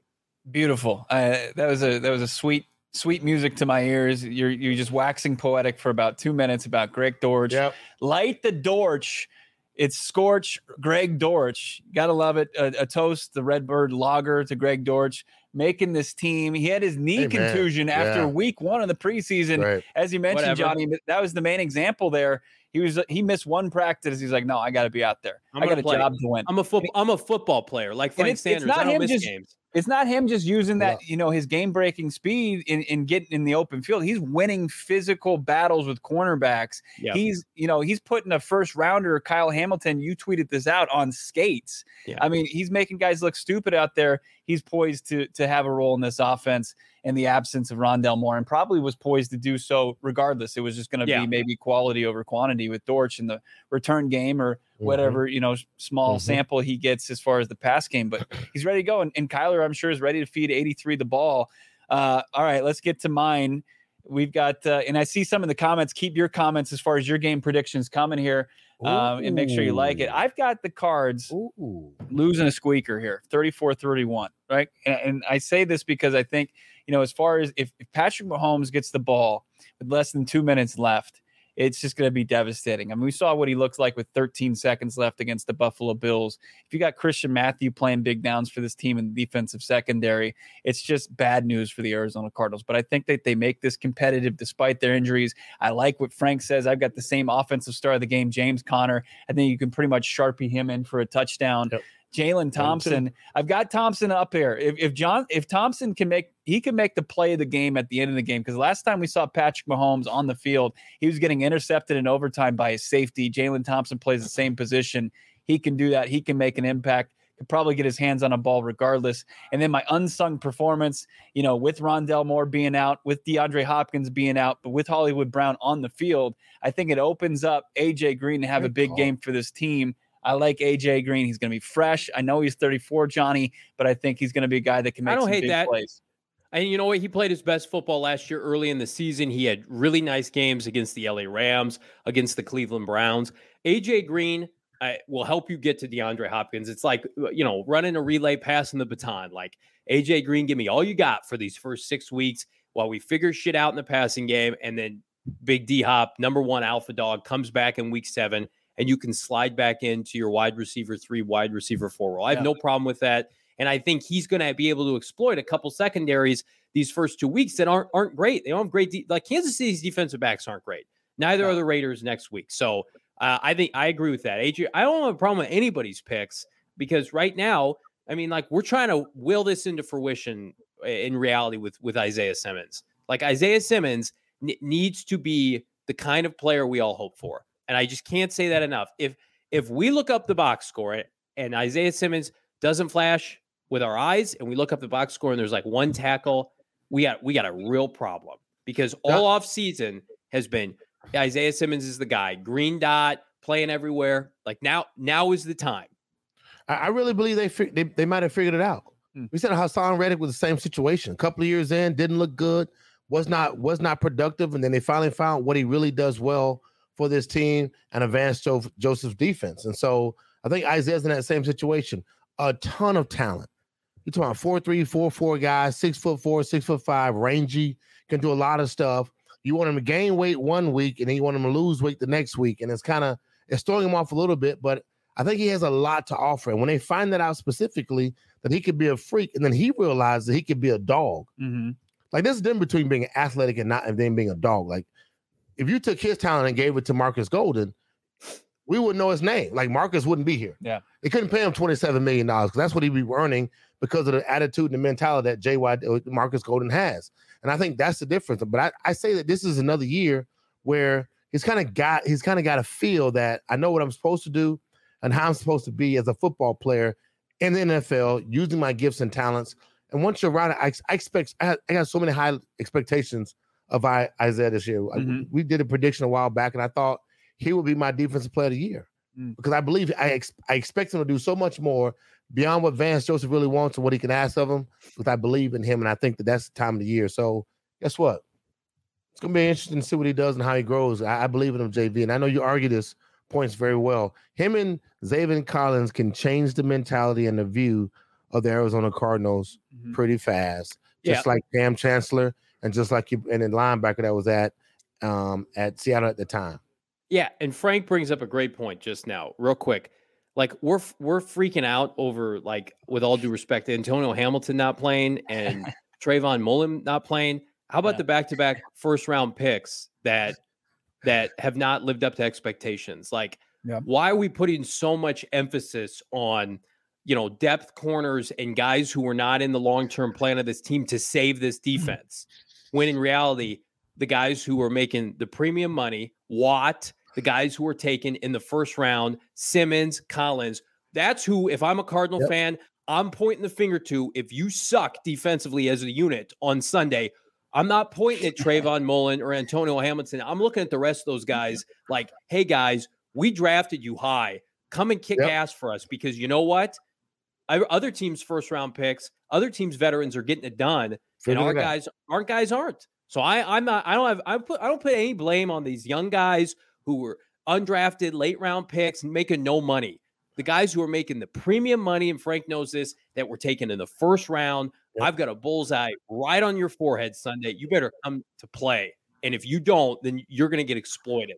Beautiful. Uh, that was a that was a sweet sweet music to my ears. You're you're just waxing poetic for about two minutes about Greg Dortch. Yep. Light the Dortch. It's Scorch Greg Dortch. Gotta love it. A, a toast, the Redbird Lager to Greg Dortch, making this team. He had his knee hey, contusion man. after yeah. week one of the preseason. Right. As you mentioned, Whatever. Johnny, that was the main example there. He was he missed one practice. He's like, no, I got to be out there. I'm I got a play. job to win. I'm a football. I'm a football player, like Frank it's, Sanders. It's not I don't him miss just, games. It's not him just using that, yeah. you know, his game breaking speed in, in getting in the open field. He's winning physical battles with cornerbacks. Yeah. He's you know he's putting a first rounder, Kyle Hamilton. You tweeted this out on skates. Yeah. I mean, he's making guys look stupid out there. He's poised to to have a role in this offense in the absence of Rondale Moore, and probably was poised to do so regardless. It was just going to yeah. be maybe quality over quantity with Dortch in the return game or mm-hmm. whatever, you know, small mm-hmm. sample he gets as far as the pass game. But he's ready to go. And, and Kyler, I'm sure, is ready to feed eighty-three the ball. Uh, all right, let's get to mine. We've got, uh, and I see some in the comments. Keep your comments as far as your game predictions coming here, um, and make sure you like it. I've got the Cards Ooh. losing a squeaker here, thirty-four thirty-one, right? And, and I say this because I think, you know, as far as if, if Patrick Mahomes gets the ball with less than two minutes left, it's just going to be devastating. I mean, we saw what he looks like with thirteen seconds left against the Buffalo Bills. If you got Christian Mathew playing big downs for this team in the defensive secondary, it's just bad news for the Arizona Cardinals. But I think that they make this competitive despite their injuries. I like what Frank says. I've got the same offensive star of the game, James Conner. I think you can pretty much sharpie him in for a touchdown. Yep. Jalen Thompson. I've got Thompson up here. If if John if Thompson can make he can make the play of the game at the end of the game, because last time we saw Patrick Mahomes on the field, he was getting intercepted in overtime by his safety. Jalen Thompson plays the same position. He can do that. He can make an impact. Could probably get his hands on a ball regardless. And then my unsung performance, you know, with Rondale Moore being out, with DeAndre Hopkins being out, but with Hollywood Brown on the field, I think it opens up A J Green to have Good a big call. game for this team. I like A J Green. He's going to be fresh. I know he's thirty-four, Johnny, but I think he's going to be a guy that can make I don't some hate big that. plays. And you know what? He played his best football last year early in the season. He had really nice games against the L A Rams, against the Cleveland Browns. A J Green uh, will help you get to DeAndre Hopkins. It's like, you know, running a relay, passing the baton. Like, A J Green, give me all you got for these first six weeks while we figure shit out in the passing game. And then Big D-Hop, number one alpha dog, comes back in week seven, and you can slide back into your wide receiver three, wide receiver four role. I have yeah. no problem with that. And I think he's going to be able to exploit a couple secondaries these first two weeks that aren't aren't great. They don't have great de- – like Kansas City's defensive backs aren't great. Neither no. are the Raiders next week. So uh, I think I agree with that. A J, I don't have a problem with anybody's picks because right now, I mean, like we're trying to will this into fruition in reality with, with Isaiah Simmons. Like Isaiah Simmons n- needs to be the kind of player we all hope for. And I just can't say that enough. If if we look up the box score and Isaiah Simmons doesn't flash with our eyes and we look up the box score and there's like one tackle, we got we got a real problem because all off season has been Isaiah Simmons is the guy. Green dot, playing everywhere. Like now, now is the time. I, I really believe they, fi- they they might have figured it out. Hmm. We said Hassan Reddick was the same situation. A couple of years in, didn't look good, was not was not productive, and then they finally found what he really does well for this team and advanced jo- Joseph's defense. And so I think Isaiah's in that same situation. A ton of talent. You're talking about four, three, four, four guys, six foot four, six foot five, rangy, can do a lot of stuff. You want him to gain weight one week and then you want him to lose weight the next week. And it's kind of, it's throwing him off a little bit, but I think he has a lot to offer. And when they find that out specifically, that he could be a freak. And then he realized that he could be a dog. Mm-hmm. Like there's a difference between being athletic and not and then being a dog. Like, if you took his talent and gave it to Markus Golden, we wouldn't know his name. Like Markus wouldn't be here. Yeah. They couldn't pay him twenty-seven million dollars because that's what he'd be earning because of the attitude and the mentality that J Y Markus Golden has. And I think that's the difference. But I, I say that this is another year where he's kind of got he's kind of got a feel that I know what I'm supposed to do and how I'm supposed to be as a football player in the N F L using my gifts and talents. And once you're around, I, I expect I, I got so many high expectations of Isaiah this year. Mm-hmm. We did a prediction a while back, and I thought he would be my defensive player of the year mm. because I believe I, ex- I expect him to do so much more beyond what Vance Joseph really wants and what he can ask of him, because I believe in him, and I think that that's the time of the year. So guess what? it's going to be interesting to see what he does and how he grows. I, I believe in him, J V, and I know you argue this points very well. Him and Zaven Collins can change the mentality and the view of the Arizona Cardinals mm-hmm. pretty fast, just yeah. like Cam Chancellor and just like you and the linebacker that was at um, at Seattle at the time. Yeah, and Frank brings up a great point just now, real quick. Like we're we're freaking out over, like, with all due respect, Antonio Hamilton not playing and Trayvon Mullen not playing. How about yeah. the back-to-back first-round picks that that have not lived up to expectations? Like, yeah. why are we putting so much emphasis on, you know, depth corners and guys who were not in the long-term plan of this team to save this defense? When in reality, the guys who were making the premium money, Watt, the guys who were taken in the first round, Simmons, Collins, that's who, if I'm a Cardinal yep. fan, I'm pointing the finger to. If you suck defensively as a unit on Sunday, I'm not pointing at Trayvon Mullen or Antonio Hamilton. I'm looking at the rest of those guys like, hey, guys, we drafted you high. Come and kick yep. ass for us, because you know what? Other teams' first-round picks, other teams' veterans are getting it done, Figured and our guys, our guys aren't. So I, I'm not. I don't have. I put. I don't put any blame on these young guys who were undrafted, late round picks, and making no money. The guys who are making the premium money, and Frank knows this, that were taken in the first round. Yep. I've got a bullseye right on your forehead, Sunday. You better come to play, and if you don't, then you're going to get exploited.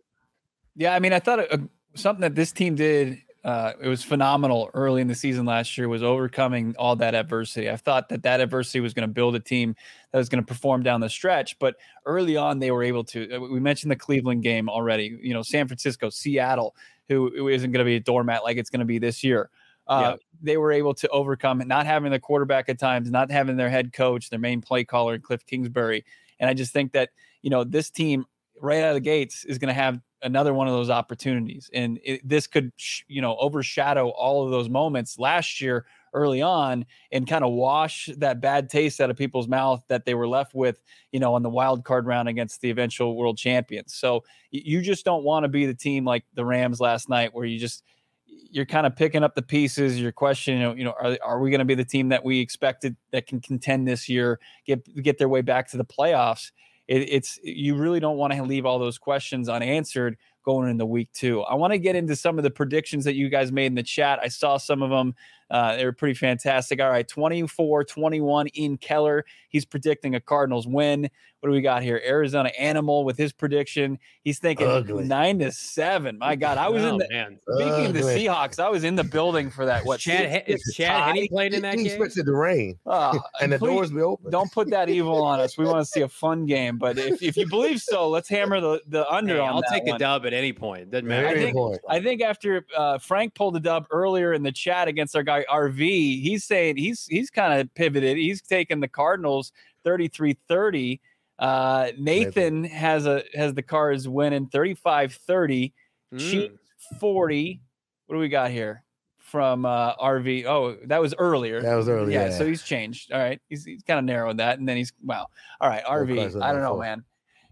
Yeah, I mean, I thought it, uh, something that this team did. Uh, it was phenomenal early in the season last year, was overcoming all that adversity. I thought that that adversity was going to build a team that was going to perform down the stretch, but early on they were able to. We mentioned the Cleveland game already, you know, San Francisco, Seattle, who, who isn't going to be a doormat like it's going to be this year. Uh, yeah. They were able to overcome not having the quarterback at times, not having their head coach, their main play caller, Cliff Kingsbury. And I just think that, you know, this team right out of the gates is going to have another one of those opportunities. And it, this could, you know, overshadow all of those moments last year early on and kind of wash that bad taste out of people's mouth that they were left with, you know, on the wild card round against the eventual world champions. So you just don't want to be the team like the Rams last night, where you just, you're kind of picking up the pieces. You're questioning, you know, you know, are, are we going to be the team that we expected that can contend this year, get, get their way back to the playoffs? It, it's you really don't want to leave all those questions unanswered going into week two. I want to get into some of the predictions that you guys made in the chat. I saw some of them. Uh, they were pretty fantastic. All right, twenty-four twenty-one, Ian Keller. He's predicting a Cardinals win. What do we got here? Arizona Animal with his prediction. He's thinking Ugly. nine to seven. My God, I was oh, in the man. speaking Ugly. of the Seahawks. I was in the building for that. What Chad is Chad Henne playing in that he game? Expected to rain uh, and the doors be open. Don't put that evil on us. We want to see a fun game, but if, if you believe so, let's hammer the the under. Hey, on I'll that take one. a dub at any point. Doesn't matter. I think, I think after uh, Frank pulled a dub earlier in the chat against our guy R V, he's saying he's he's kind of pivoted. He's taken the Cardinals thirty-three thirty. Uh, Nathan Maybe. has a has the Cards winning thirty-five thirty. Mm. Chiefs forty. What do we got here from uh, R V? Oh, that was earlier. That was earlier. Yeah, yeah, so he's changed. All right, he's he's kind of narrowed that, and then he's wow. All right, R V. I don't know, man.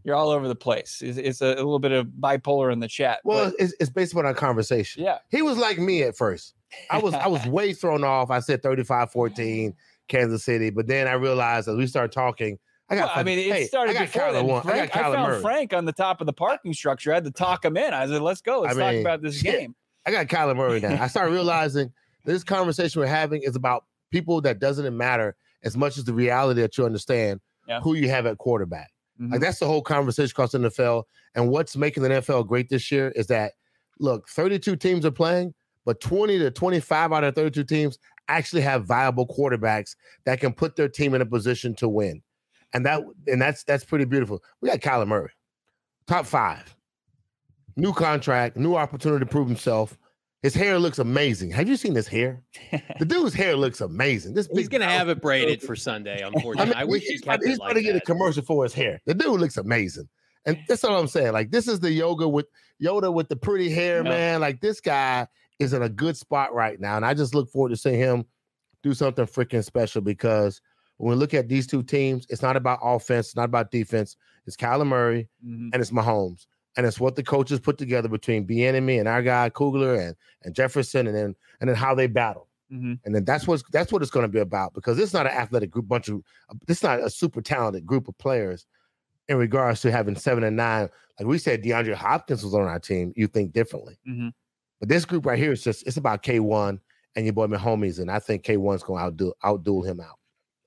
You're all over the place. It's, it's a, a little bit of bipolar in the chat. Well, it's, it's based on our conversation. Yeah, he was like me at first. I was I was way thrown off. I said thirty-five fourteen Kansas City, but then I realized as we started talking, I got. Well, I mean, it hey, started I before Kyler Frank, I, got I found Murray. Frank on the top of the parking structure. I had to talk him in. I said, "Let's go. Let's I talk mean, about this shit. game." I got Kyler Murray now. I started realizing this conversation we're having is about people that doesn't matter as much as the reality that you understand yeah. who you have at quarterback. Mm-hmm. Like that's the whole conversation across the N F L. And what's making the N F L great this year is that look, thirty-two teams are playing. But twenty to twenty-five out of thirty-two teams actually have viable quarterbacks that can put their team in a position to win. And that and that's that's pretty beautiful. We got Kyler Murray, top five. New contract, new opportunity to prove himself. His hair looks amazing. Have you seen his hair? The dude's hair looks amazing. This He's going to have it braided for Sunday, unfortunately. I, mean, I wish he kept it like that. He's about to get a commercial for his hair. The dude looks amazing. And that's all I'm saying. Like, this is the yoga with Yoda with the pretty hair, no. man. Like, this guy is in a good spot right now. And I just look forward to seeing him do something freaking special, because when we look at these two teams, it's not about offense. It's not about defense. It's Kyler Murray mm-hmm. and it's Mahomes. And it's what the coaches put together between Bieniemy and our guy Kugler and, and Jefferson and then, and then how they battle. Mm-hmm. And then that's what's, that's what it's going to be about, because it's not an athletic group, bunch of, it's not a super talented group of players. in regards to having seven and nine, like we said, DeAndre Hopkins was on our team, you think differently. Mm-hmm. But this group right here is just, it's about K one and your boy Mahomes, and I think K one's going to outdo, outduel him out.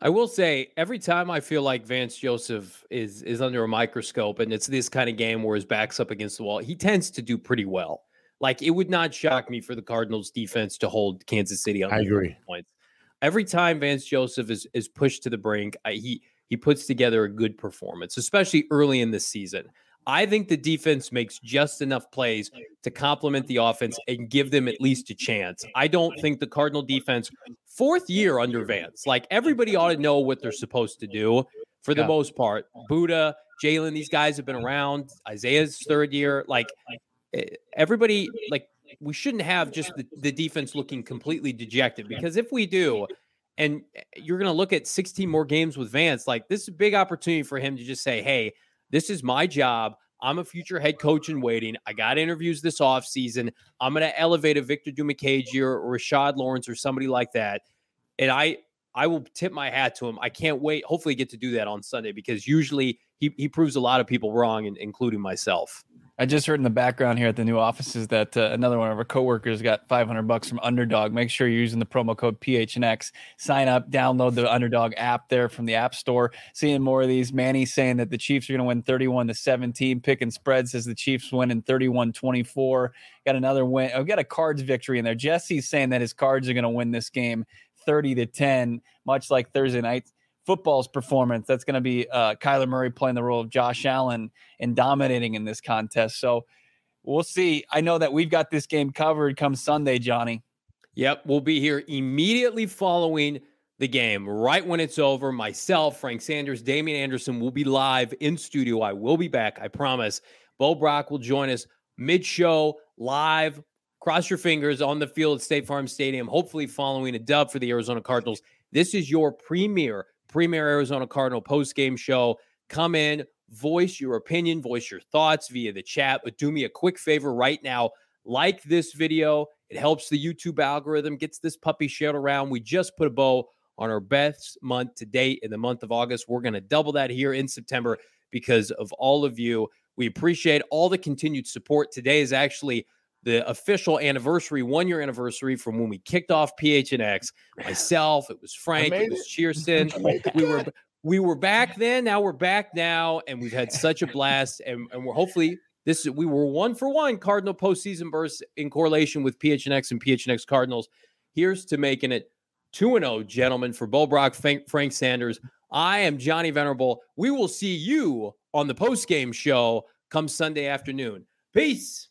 I will say, every time I feel like Vance Joseph is is under a microscope and it's this kind of game where his back's up against the wall, he tends to do pretty well. Like, it would not shock me for the Cardinals defense to hold Kansas City under I agree. points. Every time Vance Joseph is is pushed to the brink, I, he he puts together a good performance, especially early in the season. I think the defense makes just enough plays to complement the offense and give them at least a chance. I don't think the Cardinal defense, fourth year under Vance, like everybody ought to know what they're supposed to do for the yeah. most part. Buddha, Jalen, these guys have been around. Isaiah's third year. Like everybody, like we shouldn't have just the, the defense looking completely dejected, because if we do, and you're going to look at sixteen more games with Vance, like this is a big opportunity for him to just say, hey, this is my job. I'm a future head coach in waiting. I got interviews this offseason. I'm going to elevate a Victor Dimukeje or Rashad Lawrence or somebody like that. And I I will tip my hat to him. I can't wait. Hopefully get to do that on Sunday, because usually he, he proves a lot of people wrong, and including myself. I just heard in the background here at the new offices that uh, another one of our coworkers got five hundred bucks from Underdog. Make sure you're using the promo code P H N X. Sign up, download the Underdog app there from the App Store. Seeing more of these. Manny saying that the Chiefs are going to win thirty-one to seventeen. Pick and spread says the Chiefs win in thirty-one twenty-four. Got another win. I've got a Cards victory in there. Jesse's saying that his Cards are going to win this game thirty to ten, much like Thursday night football's performance. That's going to be uh, Kyler Murray playing the role of Josh Allen and dominating in this contest. So we'll see. I know that we've got this game covered come Sunday, Johnny. Yep. We'll be here immediately following the game. Right when it's over, myself, Frank Sanders, Damian Anderson will be live in studio. I will be back. I promise. Bo Brock will join us mid-show live. Cross your fingers on the field at State Farm Stadium, hopefully following a dub for the Arizona Cardinals. This is your premier Premier Arizona Cardinal post-game show. Come in, voice your opinion, voice your thoughts via the chat, but do me a quick favor right now. Like this video. It helps the YouTube algorithm, gets this puppy shared around. We just put a bow on our best month to date in the month of August. We're going to double that here in September because of all of you. We appreciate all the continued support. Today is actually the official anniversary, one-year anniversary from when we kicked off P H N X. Myself, it was Frank, it was Cheerson. We were we were back then, now we're back now, and we've had such a blast. And, and we're hopefully, this we were one for one Cardinal postseason bursts in correlation with P H N X and P H N X Cardinals. Here's to making it two and oh, gentlemen. For Bo Brock, Frank Sanders, I am Johnny Venerable. We will see you on the post-game show come Sunday afternoon. Peace.